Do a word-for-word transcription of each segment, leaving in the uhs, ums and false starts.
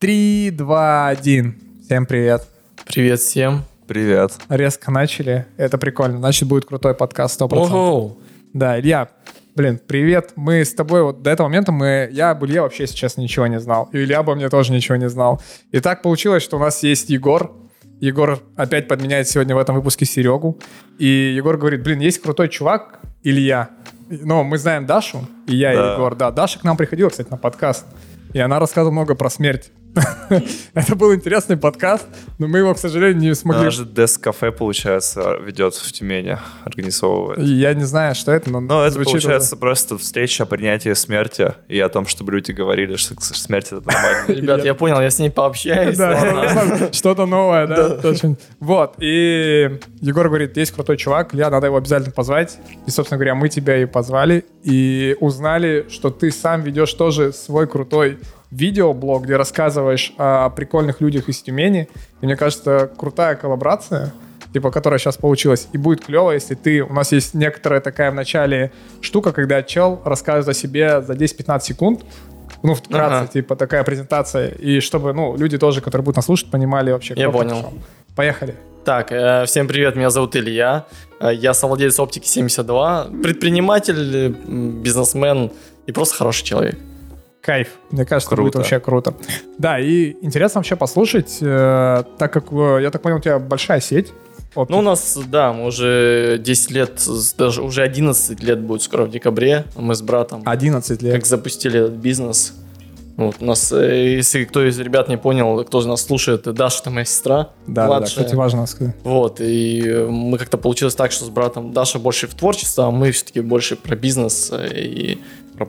Три, два, один. Всем привет. Привет всем. Привет. Резко начали. Это прикольно. Значит, будет крутой подкаст сто процентов. Ого. Да, Илья, блин, привет. Мы с тобой вот до этого момента, мы, я об Илье вообще сейчас ничего не знал. И Илья обо мне тоже ничего не знал. И так получилось, что у нас есть Егор. Егор опять подменяет сегодня в этом выпуске Серегу. И Егор говорит, блин, есть крутой чувак Илья. Но мы знаем Дашу, и я, да. И Егор. Да, Даша к нам приходила, кстати, на подкаст. И она рассказывала много про смерть. Это был интересный подкаст, но мы его, к сожалению, не смогли... Она же Деск-кафе, получается, ведет в Тюмени, организовывает. Я не знаю, что это, но... Ну, это, получается, просто встреча о принятии смерти и о том, чтобы люди говорили, что смерть — это нормально. Ребят, я понял, я с ней пообщаюсь. Что-то новое, да? Вот, и Егор говорит, есть крутой чувак, Илья, надо его обязательно позвать. И, собственно говоря, мы тебя и позвали, и узнали, что ты сам ведешь тоже свой крутой видеоблог, где рассказываешь о прикольных людях из Тюмени. И мне кажется, крутая коллаборация, типа, которая сейчас получилась. И будет клево, если ты... У нас есть некоторая такая в начале штука, когда чел рассказывает о себе за десять-пятнадцать секунд. Ну, вкратце, ага. Типа, такая презентация. И чтобы, ну, люди тоже, которые будут нас слушать, понимали вообще... Я понял. Пришел. Поехали. Так, э, всем привет, меня зовут Илья. Я совладелец Оптики семьдесят два. Предприниматель, бизнесмен и просто хороший человек. Кайф. Мне кажется, круто. Это будет вообще круто. Да, и интересно вообще послушать, э, так как, э, я так понял, у тебя большая сеть. Оптик. Ну, у нас, да, мы уже десять лет, даже уже одиннадцать лет будет скоро в декабре. Мы с братом одиннадцать лет. Как запустили этот бизнес. Вот, у нас, если кто из ребят не понял, кто нас слушает, Даша, это моя сестра. Да, да, да, кстати, важно сказать. Вот, и мы как-то получилось так, что с братом Даша больше в творчество, а мы все-таки больше про бизнес и...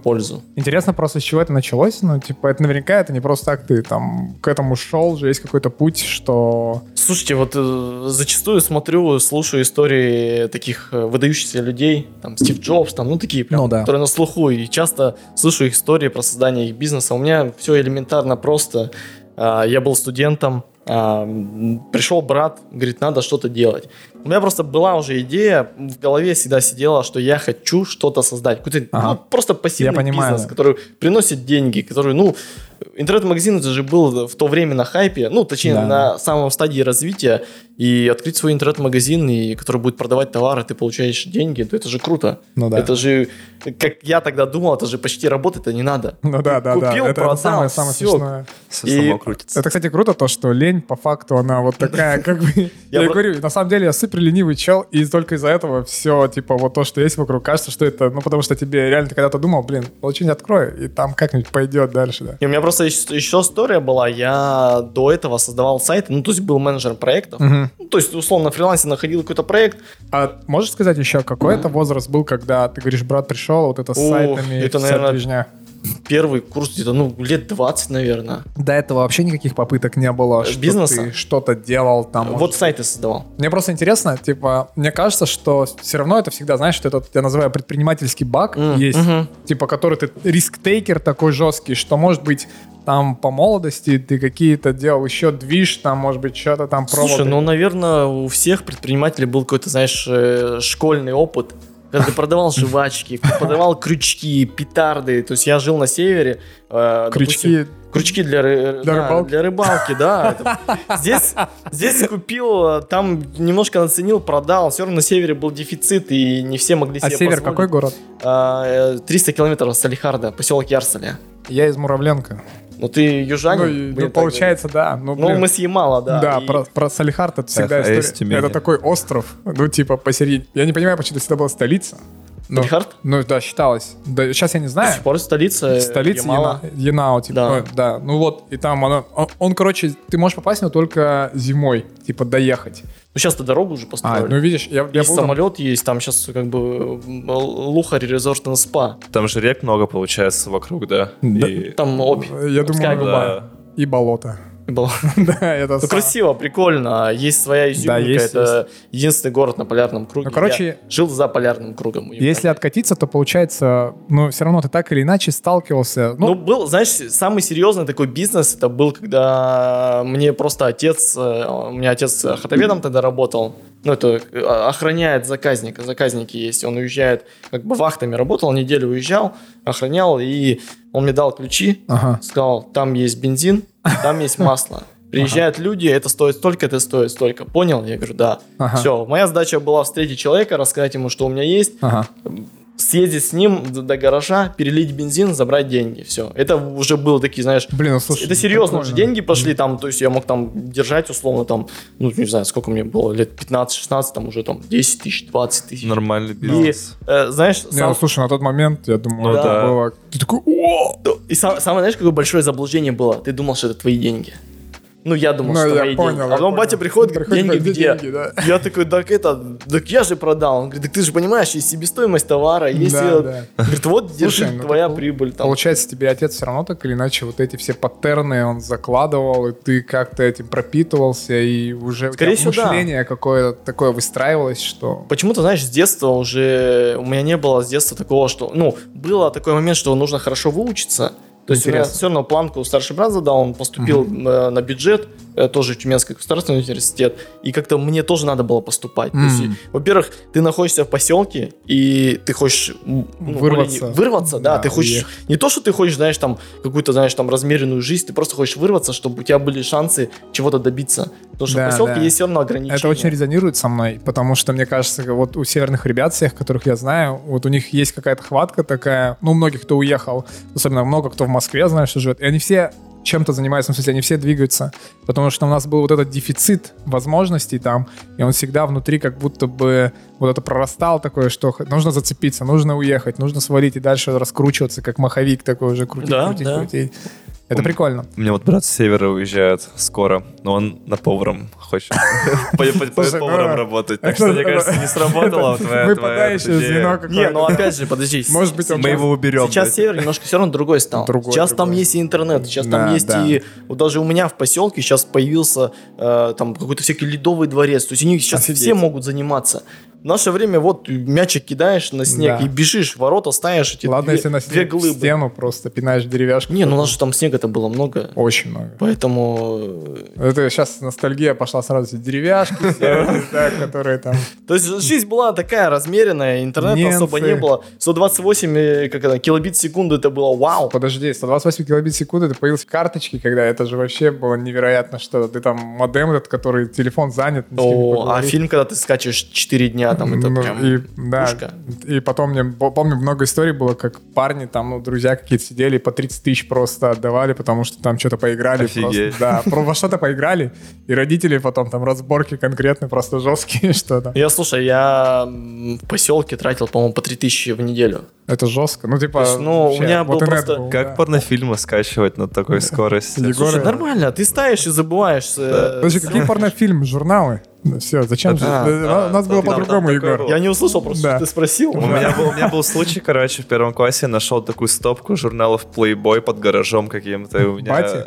пользу. Интересно просто, с чего это началось? Ну, типа, это наверняка, это не просто так ты там к этому шел, же есть какой-то путь, что... Слушайте, вот э, зачастую смотрю, слушаю истории таких выдающихся людей, там, Стив Джобс, там, ну, такие прям, ну, да. Которые на слуху, и часто слышу их истории про создание их бизнеса. У меня все элементарно просто. Э, я был студентом, э, пришел брат, говорит, надо что-то делать. У меня просто была уже идея, в голове всегда сидела, что я хочу что-то создать. Какой-то, ага. Ну, просто пассивный бизнес, который приносит деньги, который, ну, интернет-магазин это же был в то время на хайпе, ну, точнее, да, на да. самом стадии развития, и открыть свой интернет-магазин, и который будет продавать товары, ты получаешь деньги, то это же круто. Ну, да. Это же, как я тогда думал, это же почти работать-то не надо. Ну да, да, да. Купил, это, продал, это самое, самое все. И... Это, кстати, круто, то, что лень, по факту, она вот такая, как бы, я говорю, на самом деле, я супер ленивый чел, и только из-за этого все, типа, вот то, что есть вокруг, кажется, что это, ну, потому что тебе реально, ты когда-то думал, блин, лучше не открою, и там как-нибудь пойдет дальше, да. И у меня просто еще, еще история была, я до этого создавал сайты, ну, то есть был менеджером проектов, uh-huh. ну, то есть, условно, на фрилансе находил какой-то проект. А можешь сказать еще, какой uh-huh. это возраст был, когда, ты говоришь, брат пришел, вот это с uh, сайтами, это, наверное, движня? Первый курс где-то, ну, лет двадцать, наверное. До этого вообще никаких попыток не было, что бизнеса? Ты что-то делал там. Вот может... сайты создавал. Мне просто интересно, типа, мне кажется, что все равно это всегда, знаешь, что это, я называю, предпринимательский баг mm. есть, mm-hmm. типа, который ты риск-тейкер такой жесткий, что, может быть, там по молодости ты какие-то делал еще движ, там, может быть, что-то там пробовал. Слушай, ну, наверное, у всех предпринимателей был какой-то, знаешь, школьный опыт. Когда ты продавал жвачки, продавал крючки, петарды. То есть я жил на севере. Э, крючки? Допустим, крючки для, для, да, рыбалки? Для рыбалки, да. Здесь, здесь купил, там немножко наценил, продал. Все равно на севере был дефицит, и не все могли себе позволить. А север какой город? триста километров Салехарда, поселок Ярсаля. Я из Муравленко. Ну, ты южанин. Ну, ну получается, да. Ну, ну мы с Ямало, да. Да, и... про, про Салехард это всегда это история. Это такой остров, ну, типа, посередине. Я не понимаю, почему это всегда была столица. Но, ну, да, считалось. Да, сейчас я не знаю. До сих пор столица, столица Ямало. Янао, типа, да. Ну, да. Ну, вот, и там оно... Он, он, короче, ты можешь попасть, но только зимой, типа, доехать. Ну, сейчас-то дорогу уже построили. А, ну, видишь, я, я есть самолет, там... есть, там сейчас как бы Лухарь, резорт на спа. Там же рек много, получается, вокруг, да? Да. И... Там обь. Я Обская губа. И болото. И болото. Да, это ну, красиво, прикольно. Есть своя изюминка. Да, есть, это есть. Единственный город на полярном круге. Ну, короче, я жил за полярным кругом. Если откатиться, то, получается, ну, все равно ты так или иначе сталкивался. Ну, ну был, знаешь, самый серьезный такой бизнес, это был, когда мне просто отец, у меня отец охотоведом тогда работал, ну, это охраняет заказника, заказники есть, он уезжает, как бы вахтами работал, неделю уезжал, охранял, и он мне дал ключи, ага. сказал, там есть бензин, там есть масло. Приезжают ага. люди, это стоит столько, это стоит столько. Понял? Я говорю, да. Ага. Все, моя задача была встретить человека, рассказать ему, что у меня есть, ага. съездить с ним до гаража, перелить бензин, забрать деньги. Все. Это уже было такие, знаешь... Блин, ну, слушай, это серьезно, уже деньги пошли там, то есть я мог там держать условно там, ну, не знаю, сколько мне было, лет пятнадцать-шестнадцать, там уже там десять тысяч, двадцать тысяч. Нормальный бизнес. И, э, знаешь... Не, сам... ну, слушай, на тот момент, я думаю, ну, это да. было... Ты такой, о! И сам, самое, знаешь, какое большое заблуждение было? Ты думал, что это твои деньги. Ну, я думал, ну, что мои понял, деньги. А потом батя приходит, говорит, деньги где? Деньги, да. Я такой, так это, так я же продал. Он говорит, так ты же понимаешь, есть себестоимость товара, есть... Да, и... да. Говорит, вот, держи, слушай, твоя ну, прибыль. Там. Получается, тебе отец все равно так или иначе вот эти все паттерны он закладывал, и ты как-то этим пропитывался, и уже скорее у тебя всего, мышление да. какое-то такое выстраивалось, что... Почему-то, знаешь, с детства уже... У меня не было с детства такого, что... Ну, был такой момент, что нужно хорошо выучиться. То есть у меня все равно планку старший брат задал, он поступил uh-huh. на, на бюджет, тоже в Тюменский государственный университет, и как-то мне тоже надо было поступать. Mm. То есть, во-первых, ты находишься в поселке, и ты хочешь ну, вырваться, более, вырваться да, да, ты хочешь, не то, что ты хочешь, знаешь, там, какую-то, знаешь, там, размеренную жизнь, ты просто хочешь вырваться, чтобы у тебя были шансы чего-то добиться. Потому что да, в поселке да. есть все равно ограничения. Это очень резонирует со мной, потому что, мне кажется, вот у северных ребят всех, которых я знаю, вот у них есть какая-то хватка такая, ну, у многих, кто уехал, особенно много кто в Москве, знаешь, живет, и они все... чем-то занимаются, в смысле, они все двигаются. Потому что у нас был вот этот дефицит возможностей там, и он всегда внутри как будто бы вот это прорастал такое, что нужно зацепиться, нужно уехать, нужно свалить и дальше раскручиваться, как маховик такой уже крутить, да, крутить, да. крутить. Это прикольно. У меня вот брат с севера уезжает скоро, но он на поваром хочет поваром работать. Так что, мне кажется, не сработало твоя идея. Выпадающее звено какое-то. Не, ну опять же, подожди. Может быть, мы его уберем. Сейчас север немножко все равно другой стал. Сейчас там есть и интернет, сейчас там есть и... Вот даже у меня в поселке сейчас появился там какой-то всякий ледовый дворец. То есть они сейчас все могут заниматься. В наше время вот мячик кидаешь на снег да. и бежишь, ворота ставишь. Ладно, две, если на снег, стену просто пинаешь деревяшку. Не, ну у нас же там снега-то было много. Очень много. Поэтому... Это сейчас ностальгия пошла сразу. Деревяшки, которые там... То есть жизнь была такая размеренная, интернета особо не было. сто двадцать восемь килобит в секунду это было вау. Подожди, сто двадцать восемь килобит в секунду это появились карточки, когда это же вообще было невероятно, что ты там модем этот, который телефон занят. А фильм, когда ты скачиваешь четыре дня, там это ну, прям и, да, и потом, мне, помню, много историй было, как парни там, ну, друзья какие-то сидели по тридцать тысяч просто отдавали, потому что там что-то поиграли. Офигеть. Просто, да, во что-то поиграли, и родители потом там разборки конкретные просто жесткие что-то. Я, слушай, я в поселке тратил, по-моему, по три тысячи в неделю. Это жестко, ну, типа... То есть, ну, вообще, у меня был просто... Был, как да. порнофильмы скачивать на такой да. скорости? Егор... Слушай, нормально, ты ставишь и забываешь. Да. Подожди, какие порнофильмы? Журналы? Ну, все, зачем же? Да, да, у нас да, было да, по-другому, Егор. Я не услышал просто, да. что ты спросил. У, да. меня был, у меня был случай, короче, в первом классе я нашел такую стопку журналов Playboy под гаражом каким-то. И у меня... Бати?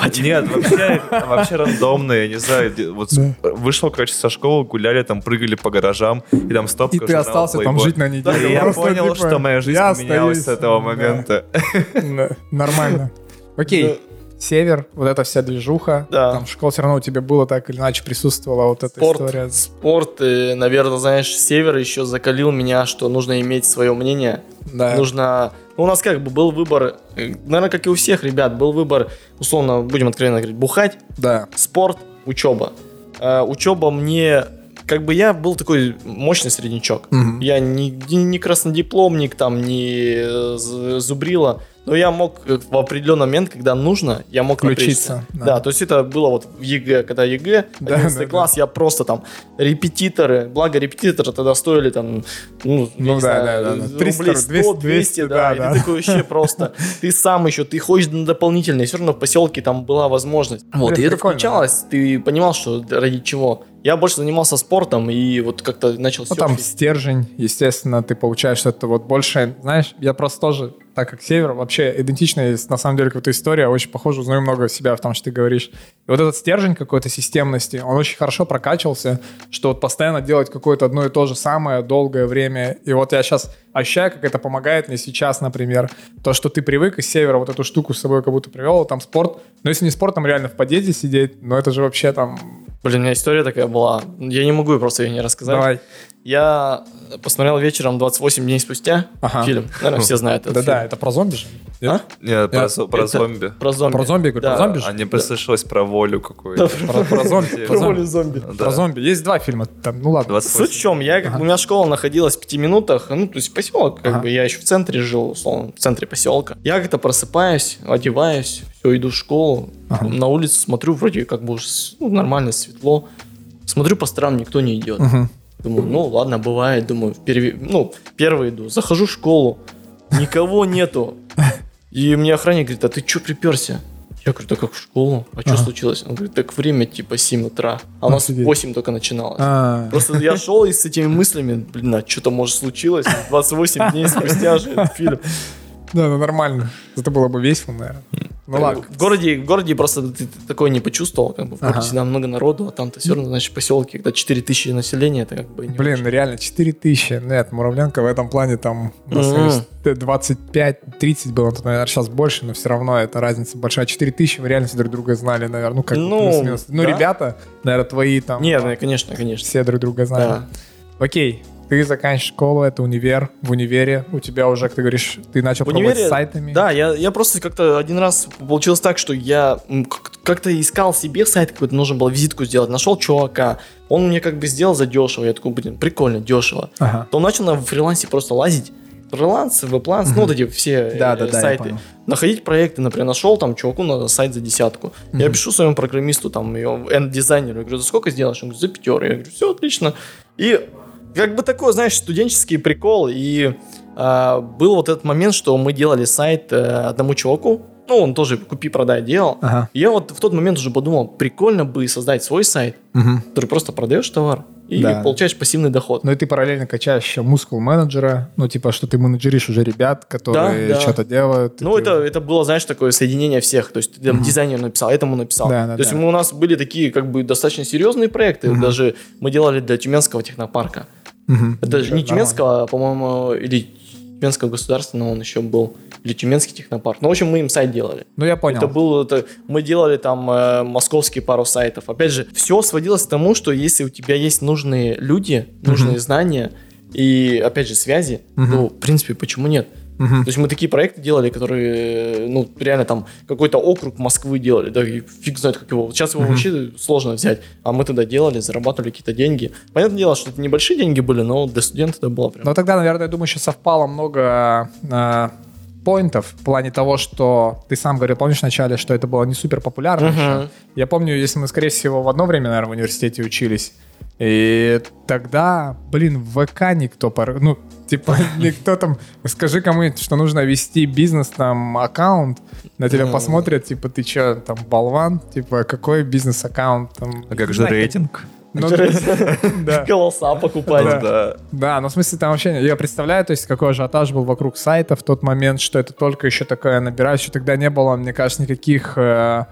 Бати? Нет, вообще, вообще рандомные, не знаю. Вот да. Вышел, короче, со школы, гуляли, там прыгали по гаражам, и там стопка и журналов Playboy. И ты остался Playboy. Там жить на неделю. Да, и я понял, типа, что моя жизнь поменялась с этого момента. Да. Нормально. Окей. Север, вот эта вся движуха, да. там в школе все равно у тебя было так или иначе присутствовала вот эта спорт, история. Спорт, и, наверное, знаешь, север еще закалил меня, что нужно иметь свое мнение, да. нужно... Ну, у нас как бы был выбор, наверное, как и у всех ребят, был выбор, условно, будем откровенно говорить, бухать, да. спорт, учеба. Э, учеба мне... Как бы я был такой мощный среднячок. Mm-hmm. Я не, не, не краснодипломник, там, не зубрила, но я мог в определенный момент, когда нужно, я мог включиться. Да. да, то есть это было вот в ЕГЭ, когда ЕГЭ, да, одиннадцатый да, класс, да. я просто там репетиторы, благо репетиторы тогда стоили там, ну, ну да, знаю, да, да, да. триста, рублей сто, двести, двести, да, да, и да. ты такой вообще просто, ты сам еще, ты ходишь на дополнительные, все равно в поселке там была возможность. Вот, и это включалось, ты понимал, что ради чего. Я больше занимался спортом и вот как-то начал... Ну, там стержень, естественно, ты получаешь это вот больше... Знаешь, я просто тоже, так как север, вообще идентичная, на самом деле, какая-то история, очень похожа, узнаю много себя в том, что ты говоришь. И вот этот стержень какой-то системности, он очень хорошо прокачивался, что вот постоянно делать какое-то одно и то же самое долгое время. И вот я сейчас ощущаю, как это помогает мне сейчас, например. То, что ты привык из севера вот эту штуку с собой как будто привел, там спорт. Но если не спорт, там реально в подъезде сидеть, но это же вообще там... Блин, у меня история такая была. Я не могу просто ее не рассказать. Давай. Я посмотрел вечером двадцать восемь дней спустя ага. фильм. Наверное, все знают этот фильм. Да-да, это про зомби же? А? Нет, про, со- про зомби. Про зомби. Про зомби, говорю, да. про зомби же? А мне послышалось да. про волю какую-то. Да, про, про зомби. Про волю зомби. Да. Про зомби. Есть два фильма. Там, ну ладно. Суть в чем, я, как, ага. у меня школа находилась в пяти минутах, ну, то есть поселок, как ага. бы, я еще в центре жил, условно, в центре поселка. Я как-то просыпаюсь, одеваюсь, все, иду в школу, ага. на улицу смотрю, вроде как бы ну, нормально, светло. Смотрю по сторонам, никто не идет. Ага. Думаю, ну ладно, бывает, думаю, впервые, ну, первый иду, захожу в школу, никого нету. И мне охранник говорит, а ты что приперся? Я говорю, да как в школу? А что а. случилось? Он говорит, так время типа семь утра, а у нас восемь только начиналось. А. Просто я шел и с этими мыслями, блин, а что-то может случилось, двадцать восемь дней спустя же этот фильм. Да, ну нормально. Это было бы весело, наверное. Ну, ладно. В, городе, в городе просто ты такое не почувствовал. Как бы. В городе ага. всегда много народу, а там-то все равно, значит, поселки, когда четыре тысячи населения, это как бы... Не Блин, важно. Реально, четыре тысячи. Нет, Муравленко в этом плане там mm-hmm. двадцать пять тридцать было, наверное, сейчас больше, но все равно это разница большая. четыре тысячи мы реально все друг друга знали, наверное. Ну, как ну, плюс-минус. Ну, да? Ребята, наверное, твои там... Нет, там, конечно, конечно. Все друг друга знали. Да. Окей. Ты заканчиваешь школу, это универ, в универе, у тебя уже, как ты говоришь, ты начал в пробовать универе, с сайтами. Да, я, я просто как-то один раз получилось так, что я как-то искал себе сайт какой-то, нужно было визитку сделать, нашел чувака, он мне как бы сделал задешево, я такой, блин, прикольно, дешево. Ага. То он начал на фрилансе просто лазить, фриланс, веб-ланс, угу. ну вот эти все да, да, сайты. Да, находить проекты, например, нашел там чуваку на сайт за десятку. Угу. Я пишу своему программисту, там, энд-дизайнеру, я говорю, за сколько сделаешь? Он говорит, за пятеро. Я говорю, все, отлично. И... Как бы такой, знаешь, студенческий прикол. И э, был вот этот момент, что мы делали сайт э, одному чуваку. Ну, он тоже купи-продай делал. Ага. И я вот в тот момент уже подумал, прикольно бы создать свой сайт, угу. который просто продаешь товар и да. получаешь пассивный доход. Ну, и ты параллельно качаешь еще мускул менеджера. Ну, типа, что ты менеджеришь уже ребят, которые да, да. что-то делают. Ну, ты... это, это было, знаешь, такое соединение всех. То есть ты там угу. дизайнер написал, этому написал. Да, да, То есть да. мы, у нас были такие, как бы, достаточно серьезные проекты. Угу. Даже мы делали для Тюменского технопарка. Угу. Это же не Тюменского, а, по-моему, или Тюменского государственного он еще был, или Тюменский технопарк. Ну, в общем, мы им сайт делали. Ну, я понял. Это было, это, мы делали там э, московские пару сайтов. Опять же, все сводилось к тому, что если у тебя есть нужные люди, нужные угу. знания и, опять же, связи, угу. то, в принципе, почему нет? Угу. То есть мы такие проекты делали, которые, ну, реально там какой-то округ Москвы делали, да, и фиг знает, как его. Сейчас его угу. вообще сложно взять, а мы тогда делали, зарабатывали какие-то деньги. Понятное дело, что это небольшие деньги были, но для студента это было прям. Но тогда, наверное, я думаю, еще совпало много... Э- поинтов, в плане того, что ты сам говорил, помнишь, в начале, что это было не супер популярно uh-huh. еще. Я помню, если мы, скорее всего, в одно время, наверное, в университете учились, и тогда, блин, в ВК никто, пор... ну, типа, никто там, скажи кому-нибудь, что нужно вести бизнес, там, аккаунт, на тебя mm. посмотрят, типа, ты че, там, болван, типа, какой бизнес-аккаунт, там. А как же рейтинг? Ну, да. Колоса покупать. Да. Да. да, ну в смысле там вообще, я представляю, то есть какой ажиотаж был вокруг сайта в тот момент, что это только еще такая набирающая, тогда не было, мне кажется, никаких, э,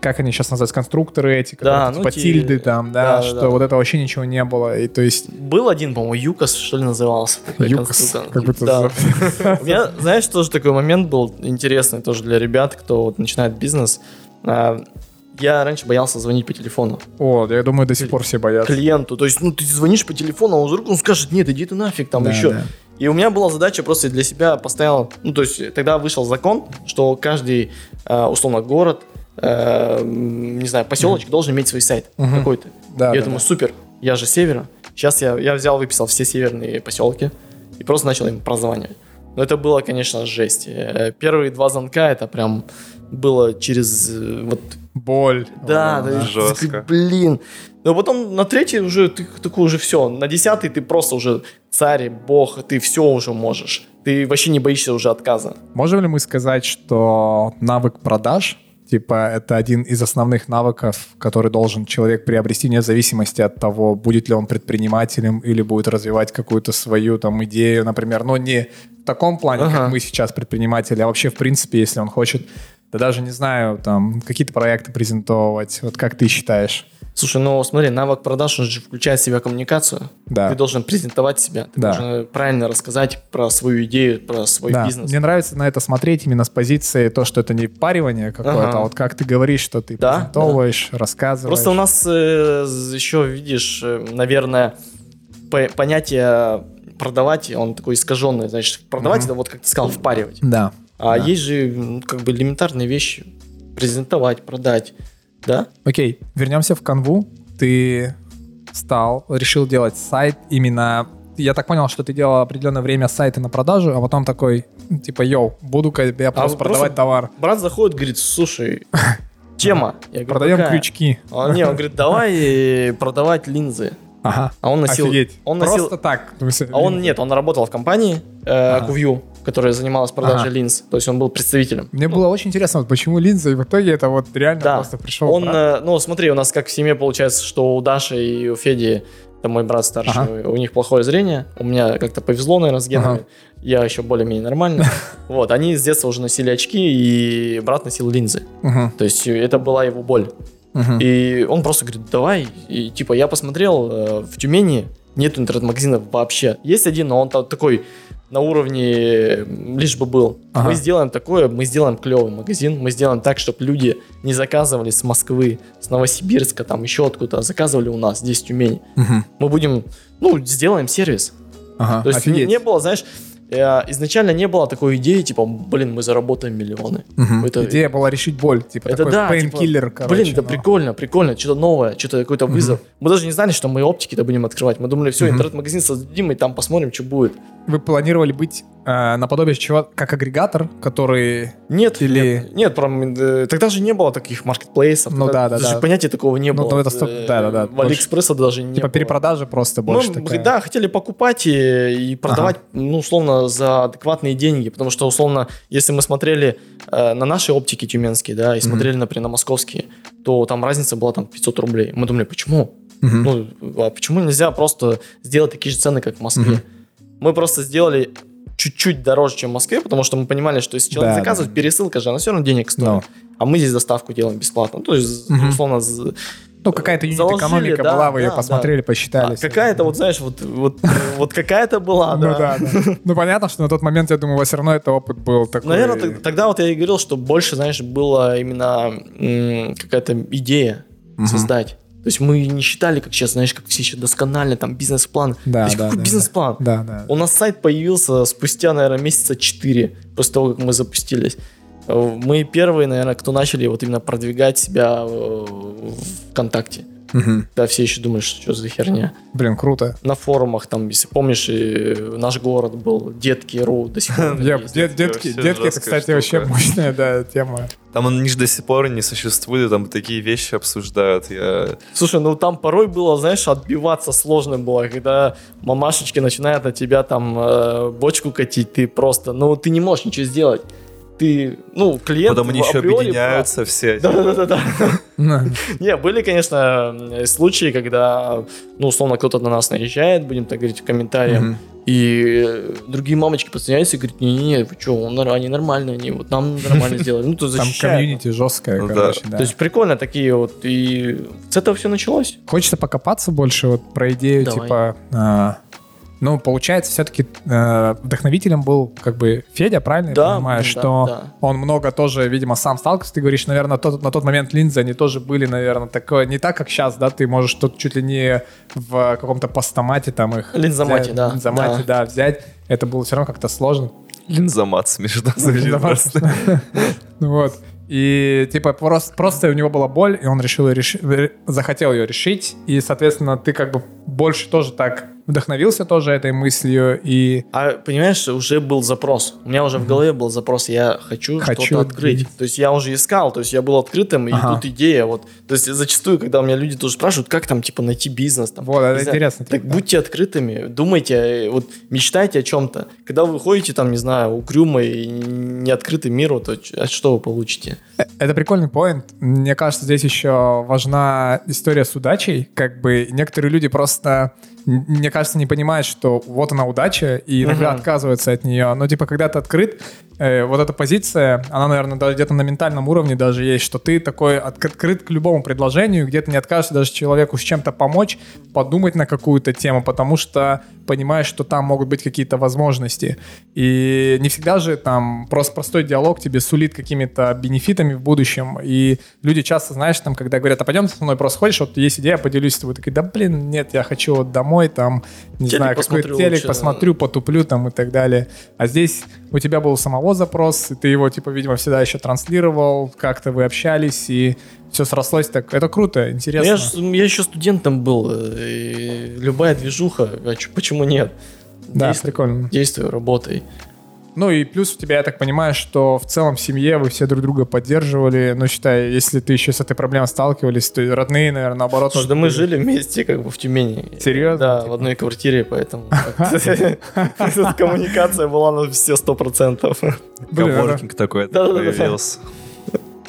как они сейчас называются, конструкторы эти, да, ну, типа те... тильды там, да, да что да. вот это вообще ничего не было. И, то есть... Был один, по-моему, Юкос, что ли, назывался. Юкос, как будто... Да. За... У меня, знаешь, тоже такой момент был интересный тоже для ребят, кто вот начинает бизнес. Я раньше боялся звонить по телефону. О, я думаю, до сих пор все боятся. Клиенту. То есть, ну, ты звонишь по телефону, а он вдруг он скажет, нет, иди ты нафиг там да, еще. Да. И у меня была задача просто для себя поставила... Ну, то есть, тогда вышел закон, что каждый, условно, город, не знаю, поселочек mm-hmm. должен иметь свой сайт mm-hmm. какой-то. Да, я да, думаю, да. супер, я же севера. Сейчас я, я взял, выписал все северные поселки и просто начал им прозванивать. Но это было, конечно, жесть. Первые два звонка, это прям... было через вот... Боль. Да, да, жестко. Блин. Но потом на третий уже ты такой уже все. На десятый ты просто уже царь, бог, ты все уже можешь. Ты вообще не боишься уже отказа. Можем ли мы сказать, что навык продаж, типа, это один из основных навыков, который должен человек приобрести, вне зависимости от того, будет ли он предпринимателем или будет развивать какую-то свою там идею, например, но не в таком плане, ага. как мы сейчас предприниматели, а вообще, в принципе, если он хочет... Да даже, не знаю, там, какие-то проекты презентовать. Вот как ты считаешь? Слушай, ну смотри, навык продаж, он же включает в себя коммуникацию. Да. Ты должен презентовать себя. Ты да. должен правильно рассказать про свою идею, про свой да. бизнес. Мне нравится на это смотреть именно с позиции то, что это не впаривание какое-то, ага. а вот как ты говоришь, что ты да? презентовываешь, да. рассказываешь. Просто у нас э, еще, видишь, наверное... понятие продавать, он такой искаженный, значит, продавать, угу. это вот, как ты сказал, впаривать. Да. А да. есть же, ну, как бы элементарные вещи. Презентовать, продать, да? Окей, вернемся в канву. Ты стал, решил делать сайт именно... Я так понял, что ты делал определенное время сайты на продажу, а потом такой, типа, йоу, буду-ка я просто а продавать просто товар. Брат заходит, говорит, слушай, тема. Я говорю, продаем какая? Крючки. Он, не, он говорит, давай продавать линзы. Ага. А он носил... Офигеть. Он носил, просто так? А он, нет, он работал в компании Акувью, э, которая занималась продажей ага. линз. То есть он был представителем. Мне ну. было очень интересно, вот почему линзы, и в итоге это вот реально да. просто пришел. Он, э, ну, смотри, у нас как в семье получается, что у Даши и у Феди, это мой брат старший, ага. у них плохое зрение. У меня как-то повезло, наверное, с генами. Ага. Я еще более-менее нормальный. Вот, они с детства уже носили очки, и брат носил линзы. Ага. То есть это была его боль. Uh-huh. И он просто говорит, давай. И типа я посмотрел, э, в Тюмени нет интернет-магазинов вообще. Есть один, но он там такой на уровне лишь бы был. Uh-huh. Мы сделаем такое, мы сделаем клевый магазин. Мы сделаем так, чтобы люди не заказывали с Москвы, с Новосибирска, там еще откуда-то, заказывали у нас здесь в Тюмени. Uh-huh. Мы будем, ну, сделаем сервис. Uh-huh. То есть не, не было, знаешь... Изначально не было такой идеи, типа, блин, мы заработаем миллионы. Угу. Это... Идея была решить боль, типа, это такой да, пейн-киллер, типа, короче. Блин, это да, прикольно, прикольно, что-то новое, что-то какой-то вызов. Угу. Мы даже не знали, что мы оптики-то будем открывать. Мы думали, все, угу. интернет-магазин создадим, и там посмотрим, что будет. Вы планировали быть э, наподобие чего, как агрегатор, который... Нет, или... нет, нет прям, э, тогда же не было таких маркетплейсов. Ну тогда, да, да. Даже да. понятия такого не ну, было. Ну, это столько, э, да, да, да. В Алиэкспресса даже не типа было. Типа перепродажи просто больше. Мы, да, хотели покупать и, и продавать, ага. ну, условно, за адекватные деньги, потому что, условно, если мы смотрели э, на наши оптики тюменские, да, и смотрели, mm-hmm. например, на московские, то там разница была там пятьсот рублей. Мы думали, почему? Mm-hmm. Ну, а почему нельзя просто сделать такие же цены, как в Москве? Mm-hmm. Мы просто сделали чуть-чуть дороже, чем в Москве, потому что мы понимали, что если человек да, заказывает, да. пересылка же, она все равно денег стоит. No. А мы здесь доставку делаем бесплатно. То есть, mm-hmm. условно... Ну, какая-то юнит-экономика да, была, вы да, ее посмотрели, да. посчитали. А, какая-то, вот знаешь, вот, вот, вот какая-то была, да. Ну, да, да. Ну, понятно, что на тот момент, я думаю, у вас все равно это опыт был такой. Наверное, тогда вот я и говорил, что больше, знаешь, была именно м- какая-то идея угу. создать. То есть мы не считали, как сейчас, знаешь, как все еще досконально, там, бизнес-план. Да, То есть да, какой да, бизнес-план? Да, да. У нас сайт появился спустя, наверное, месяца четыре после того, как мы запустились. Мы первые, наверное, кто начали вот именно продвигать себя в ВКонтакте. Угу. Да, все еще думают, что, что за херня. Блин, круто. На форумах, там, если помнишь, наш город был детки точка ру до сих пор. Детки, это, кстати, вообще мощная тема. Там они же до сих пор не существуют, там такие вещи обсуждают. Я... Слушай, ну там порой было, знаешь, отбиваться сложно было, когда мамашечки начинают на тебя там бочку катить, ты просто, ну ты не можешь ничего сделать. Ты, ну, клиент... Потом они еще объединяются прав. Все. Да-да-да. Не, были, конечно, случаи, когда, ну, условно, кто-то на нас наезжает, будем так говорить, в комментариях, и другие мамочки подсоединяются и говорят, не-не-не, вы что, они нормальные, они вот нам нормально сделали. Ну, то защищают. Там комьюнити жесткое, короче, да. То есть прикольно такие вот, и с этого все началось. Хочется покопаться больше вот про идею, типа... Ну, получается, все-таки э, вдохновителем был как бы Федя, правильно да, я понимаю? Да, что да. он много тоже, видимо, сам сталкивался. Ты говоришь, наверное, тот, на тот момент линзы, они тоже были, наверное, такое, не так, как сейчас, да? Ты можешь тут чуть ли не в каком-то постамате там их... Линзомате, взять, да. Линзомате, да. да, взять. Это было все равно как-то сложно. Линзомат смешно звучит просто. Вот. И, типа, просто, просто у него была боль, и он решил реши, захотел ее решить. И, соответственно, ты как бы больше тоже так вдохновился тоже этой мыслью. И... А, понимаешь, уже был запрос. У меня уже mm-hmm. в голове был запрос. Я хочу, хочу что-то открыть. И... То есть я уже искал, то есть я был открытым, и ага. тут идея. Вот. То есть зачастую, когда у меня люди тоже спрашивают, как там, типа, найти бизнес. Там, вот, это знаю, интересно. Так да. будьте открытыми, думайте, вот мечтайте о чем-то. Когда вы ходите, там, не знаю, угрюмый и не открытый миру, то что вы получите? Это прикольный поинт. Мне кажется, здесь еще важна история с удачей. Как бы некоторые люди просто, мне кажется, не понимают, что вот она удача, и иногда uh-huh. отказываются от нее. Но типа, когда ты открыт, э, вот эта позиция, она, наверное, даже где-то на ментальном уровне даже есть, что ты такой открыт к любому предложению, где ты не откажешься даже человеку с чем-то помочь, подумать на какую-то тему, потому что понимаешь, что там могут быть какие-то возможности. И не всегда же там просто простой диалог тебе сулит какими-то бенефитами в будущем. И люди часто, знаешь, там, когда говорят, а пойдем со мной просто ходишь, вот есть идея, поделюсь с тобой. Такие, да блин, нет, я хочу домой, там, не телек знаю, какой-то телек лучше, посмотрю, да. потуплю там и так далее. А здесь у тебя был самого запрос, и ты его, типа, видимо, всегда еще транслировал, как-то вы общались, и все срослось так. Это круто, интересно. Я, ж, я еще студентом был, и любая движуха, почему нет? Да, действуй, прикольно. Действуй, работай. Ну и плюс у тебя, я так понимаю, что в целом в семье вы все друг друга поддерживали. Ну, считай, если ты еще с этой проблемой сталкивались, то родные, наверное, наоборот... Слушай, да мы жили вместе как бы в Тюмени. Серьезно? Да, типа? В одной квартире, поэтому коммуникация была на все сто процентов. Коворкинг такой появился.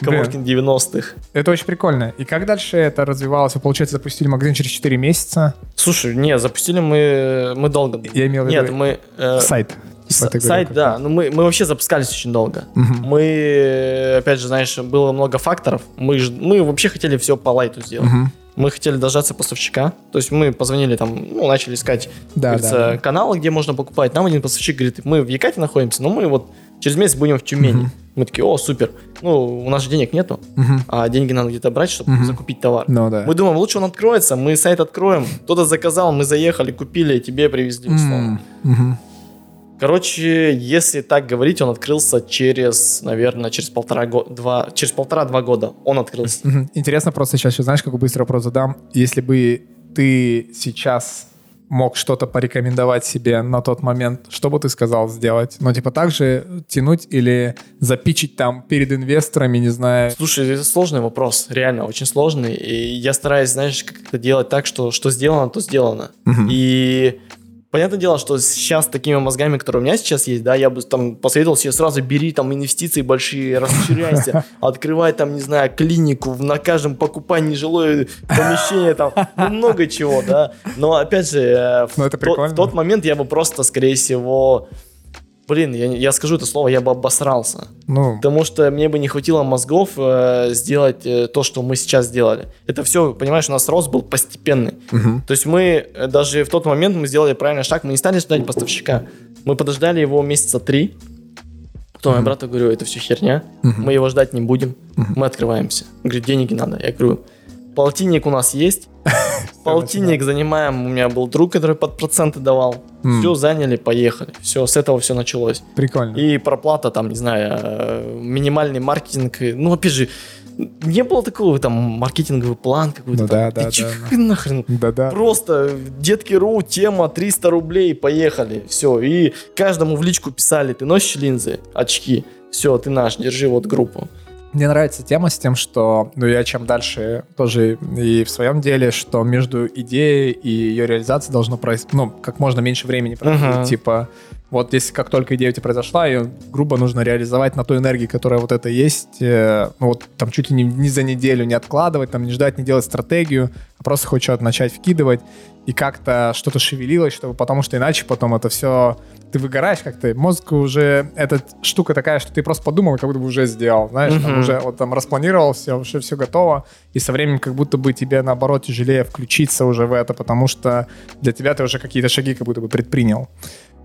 Коворкинг девяностых. Это очень прикольно. И как дальше это развивалось? Вы, получается, запустили магазин через четыре месяца? Слушай, не, запустили мы... Мы долго... Я имел в виду... Нет, мы... Сайт. С- сайт, да. Но мы, мы вообще запускались очень долго. Uh-huh. Мы, опять же, знаешь, было много факторов. Мы, мы вообще хотели все по лайту сделать. Uh-huh. Мы хотели дождаться поставщика. То есть мы позвонили там, ну, начали искать да, да, да. каналы, где можно покупать. Нам один поставщик говорит, мы в Екатеринбурге находимся, но мы вот через месяц будем в Тюмени. Uh-huh. Мы такие, о, супер. Ну, у нас же денег нету, uh-huh. а деньги надо где-то брать, чтобы uh-huh. закупить товар. No, да. Мы думаем, лучше он откроется, мы сайт откроем. Кто-то заказал, мы заехали, купили, тебе привезли. Mm-hmm. Uh-huh. Короче, если так говорить, он открылся через, наверное, через полтора го- два, через полтора-два года он открылся. Интересно просто сейчас, знаешь, как быстро вопрос задам. Если бы ты сейчас мог что-то порекомендовать себе на тот момент, что бы ты сказал сделать? Ну, типа, так же тянуть или запичить там перед инвесторами, не знаю? Слушай, это сложный вопрос, реально очень сложный. И я стараюсь, знаешь, как-то делать так, что что сделано, то сделано. Uh-huh. И... Понятное дело, что сейчас такими мозгами, которые у меня сейчас есть, да, я бы там посоветовал себе сразу бери там инвестиции большие, расширяйся, открывай там, не знаю, клинику, на каждом покупай нежилое помещение, там, ну, много чего, да. Но опять же, в, то, в тот момент я бы просто, скорее всего, блин, я, я скажу это слово, я бы обосрался. Ну. Потому что мне бы не хватило мозгов э, сделать э, то, что мы сейчас сделали. Это все, понимаешь, у нас рост был постепенный. Угу. То есть мы даже в тот момент мы сделали правильный шаг, мы не стали ждать поставщика. Мы подождали его месяца три. Потом угу. я брату говорю, это все херня, угу. мы его ждать не будем, угу. мы открываемся. Он говорит, деньги надо. Я говорю, полтинник у нас есть. Полтинник занимаем, у меня был друг, который под проценты давал. Mm. Все заняли, поехали. Все, с этого все началось. Прикольно. И проплата там, не знаю, минимальный маркетинг. Ну, опять же, не было такого там маркетинговый план какой-то. Ну, да, да, да, чё, да. Нахрен? Да, да. Просто детки.ру, тема, триста рублей, поехали. Все, и каждому в личку писали, ты носишь линзы, очки, все, ты наш, держи вот группу. Мне нравится тема с тем, что, ну, я чем дальше тоже и в своем деле, что между идеей и ее реализацией должно происходить, ну, как можно меньше времени проходить, uh-huh. типа, вот если как только идея у тебя произошла, ее грубо нужно реализовать на той энергии, которая вот это есть, э, ну, вот там чуть ли не, не за неделю не откладывать, там не ждать, не делать стратегию, а просто хоть что-то начать вкидывать, и как-то что-то шевелилось, чтобы, потому что иначе потом это все... Ты выгораешь как-то, мозг уже... Эта штука такая, что ты просто подумал, как будто бы уже сделал, знаешь, uh-huh. там уже вот там распланировал все, уже все готово, и со временем как будто бы тебе, наоборот, тяжелее включиться уже в это, потому что для тебя ты уже какие-то шаги как будто бы предпринял.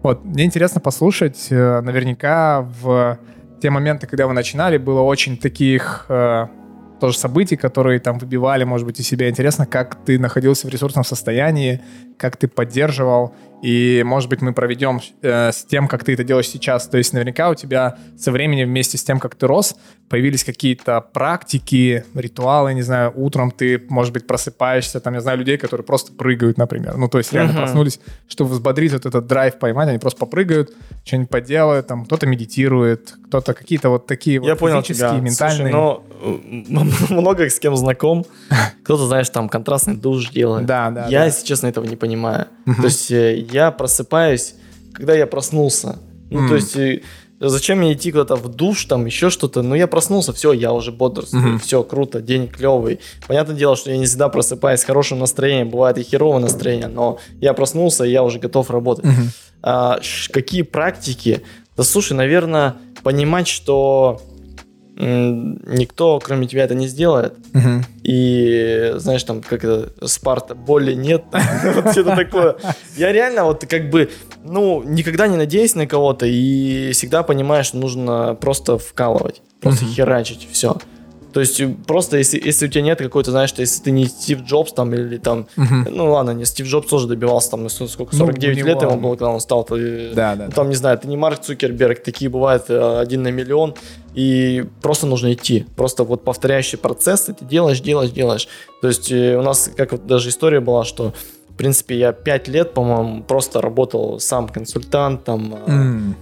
Вот, мне интересно послушать, наверняка в те моменты, когда вы начинали, было очень таких... тоже событий, которые там выбивали, может быть, из себя. Интересно, как ты находился в ресурсном состоянии, как ты поддерживал, и, может быть, мы проведем э, с тем, как ты это делаешь сейчас. То есть наверняка у тебя со временем вместе с тем, как ты рос, появились какие-то практики, ритуалы, не знаю, утром ты, может быть, просыпаешься, там, я знаю людей, которые просто прыгают, например. Ну, то есть реально uh-huh. проснулись, чтобы взбодрить вот этот драйв, поймать, они просто попрыгают, что-нибудь поделают, там, кто-то медитирует, кто-то какие-то вот такие я вот понял физические, тебя. Ментальные. Слушай, но... много с кем знаком. Кто-то, знаешь, там контрастный душ делает. Да, да, я, да. если честно, этого не понимаю. Uh-huh. То есть я просыпаюсь, когда я проснулся. Ну, mm. то есть зачем мне идти куда-то в душ, там еще что-то? Ну, я проснулся, все, я уже бодрствую, uh-huh. все, круто, день клевый. Понятное дело, что я не всегда просыпаюсь с хорошим настроением, бывает и херовое настроение, но я проснулся, и я уже готов работать. Uh-huh. А, какие практики? Да слушай, наверное, понимать, что никто, кроме тебя, это не сделает. Uh-huh. И, знаешь, там, как это, Спарта, боли нет, вот что-то такое. Я реально вот как бы, ну, никогда не надеюсь на кого-то и всегда понимаю, что нужно просто вкалывать, просто херачить, все. То есть просто если, если у тебя нет какой-то, знаешь, если ты не Стив Джобс там или там, uh-huh. ну ладно, не Стив Джобс тоже добивался там, сколько, сорок девять ну, лет ему было, когда он стал, ты, да, да, ну, там, да. не знаю, ты не Марк Цукерберг, такие бывают один на миллион, и просто нужно идти, просто вот повторяющий процесс, ты делаешь, делаешь, делаешь. То есть у нас как вот даже история была, что в принципе, я пять лет, по-моему, просто работал сам консультант, там,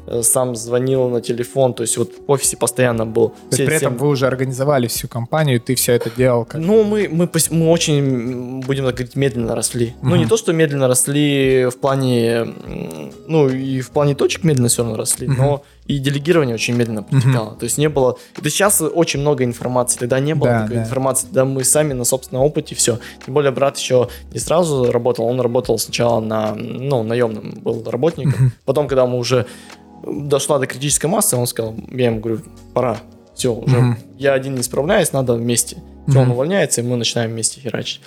mm. сам звонил на телефон, то есть вот в офисе постоянно был. То есть при этом семь... вы уже организовали всю компанию, и ты все это делал? Как... Ну, мы, мы, мы очень, будем так говорить, медленно росли. Mm-hmm. Ну, не то, что медленно росли в плане, ну, и в плане точек медленно все равно росли, mm-hmm. но и делегирование очень медленно протекало. Mm-hmm. То есть не было... Да сейчас очень много информации. Тогда не было да, такой да. информации. Тогда мы сами на собственном опыте все. Тем более брат еще не сразу работал. Он работал сначала на... Ну, наемным был работником. Mm-hmm. Потом, когда мы уже дошла до критической массы, он сказал... Я ему говорю, пора. Все, уже mm-hmm. я один не справляюсь, надо вместе. Все, mm-hmm. он увольняется, и мы начинаем вместе херачить.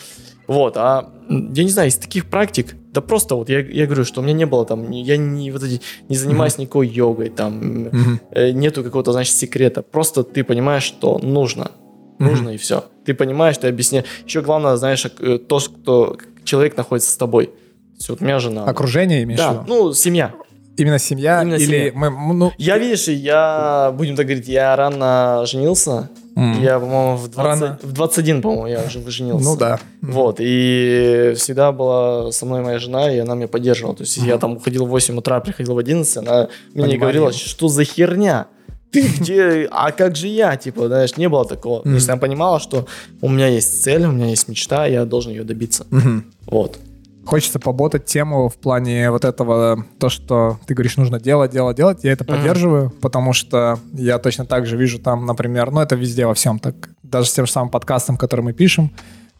Вот, а я не знаю, из таких практик, да просто вот я, я говорю, что у меня не было там, я не, вот эти, не занимаюсь mm-hmm. никакой йогой, там mm-hmm. э, нету какого-то, значит, секрета. Просто ты понимаешь, что нужно, mm-hmm. нужно и все. Ты понимаешь, ты объясняешь. Еще главное, знаешь, то, что человек находится с тобой. То есть вот у меня жена. Окружение имеешь в виду? Да, ну, семья. Именно семья? Именно или семья. Мы, ну... Я, видишь, я, будем так говорить, я рано женился. Mm. Я, по-моему, в, двадцать, в двадцать один, по-моему, я уже женился. Ну да. Вот, и всегда была со мной моя жена, и она меня поддерживала. То есть mm. я там уходил в восемь утра, приходил в одиннадцать, она Понимаю. мне говорила, что за херня? Ты где? А как же я? Типа, знаешь, не было такого. Mm. То есть она понимала, что у меня есть цель, у меня есть мечта, я должен ее добиться. Mm-hmm. Вот. Хочется поботать тему в плане вот этого, то, что ты говоришь, нужно делать, делать, делать. Я это mm-hmm. поддерживаю, потому что я точно так же вижу там, например, ну это везде во всем так. Даже с тем же самым подкастом, который мы пишем,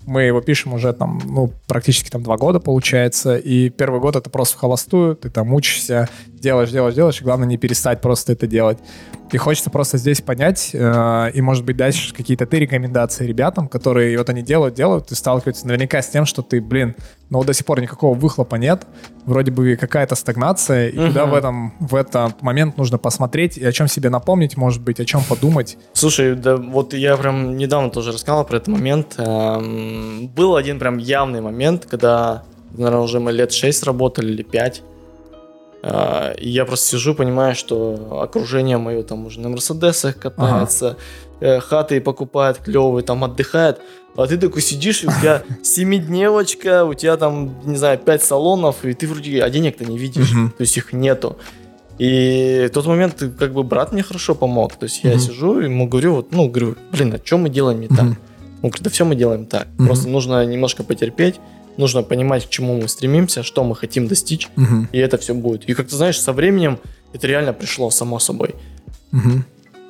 мы его пишем уже там, ну практически там два года получается. И первый год это просто в холостую, ты там учишься, делаешь, делаешь, делаешь. И главное не перестать просто это делать. И хочется просто здесь понять, э, и, может быть, дальше какие-то ты рекомендации ребятам, которые вот они делают, делают, и сталкиваются наверняка с тем, что ты, блин, ну вот до сих пор никакого выхлопа нет, вроде бы какая-то стагнация, и угу. куда в, этом, в этот момент нужно посмотреть, и о чем себе напомнить, может быть, о чем подумать. Слушай, да вот я прям недавно тоже рассказывал про этот момент. Эм, был один прям явный момент, когда, наверное, уже мы лет шесть работали или пять, Uh, и я просто сижу, понимаю, что окружение мое там уже на мерседесах катается, ага. хаты покупают клевые, там отдыхает. А ты такой сидишь, и у тебя семидневочка, у тебя там, не знаю, пять салонов, и ты вроде, а денег-то не видишь, uh-huh. то есть их нету. И в тот момент как бы брат мне хорошо помог. То есть uh-huh. я сижу, ему говорю, вот, ну, говорю, блин, а что мы делаем не uh-huh. так? Он говорит, да все мы делаем так, uh-huh. просто нужно немножко потерпеть. Нужно понимать, к чему мы стремимся, что мы хотим достичь, uh-huh. и это все будет. И как ты знаешь, со временем это реально пришло само собой. Uh-huh.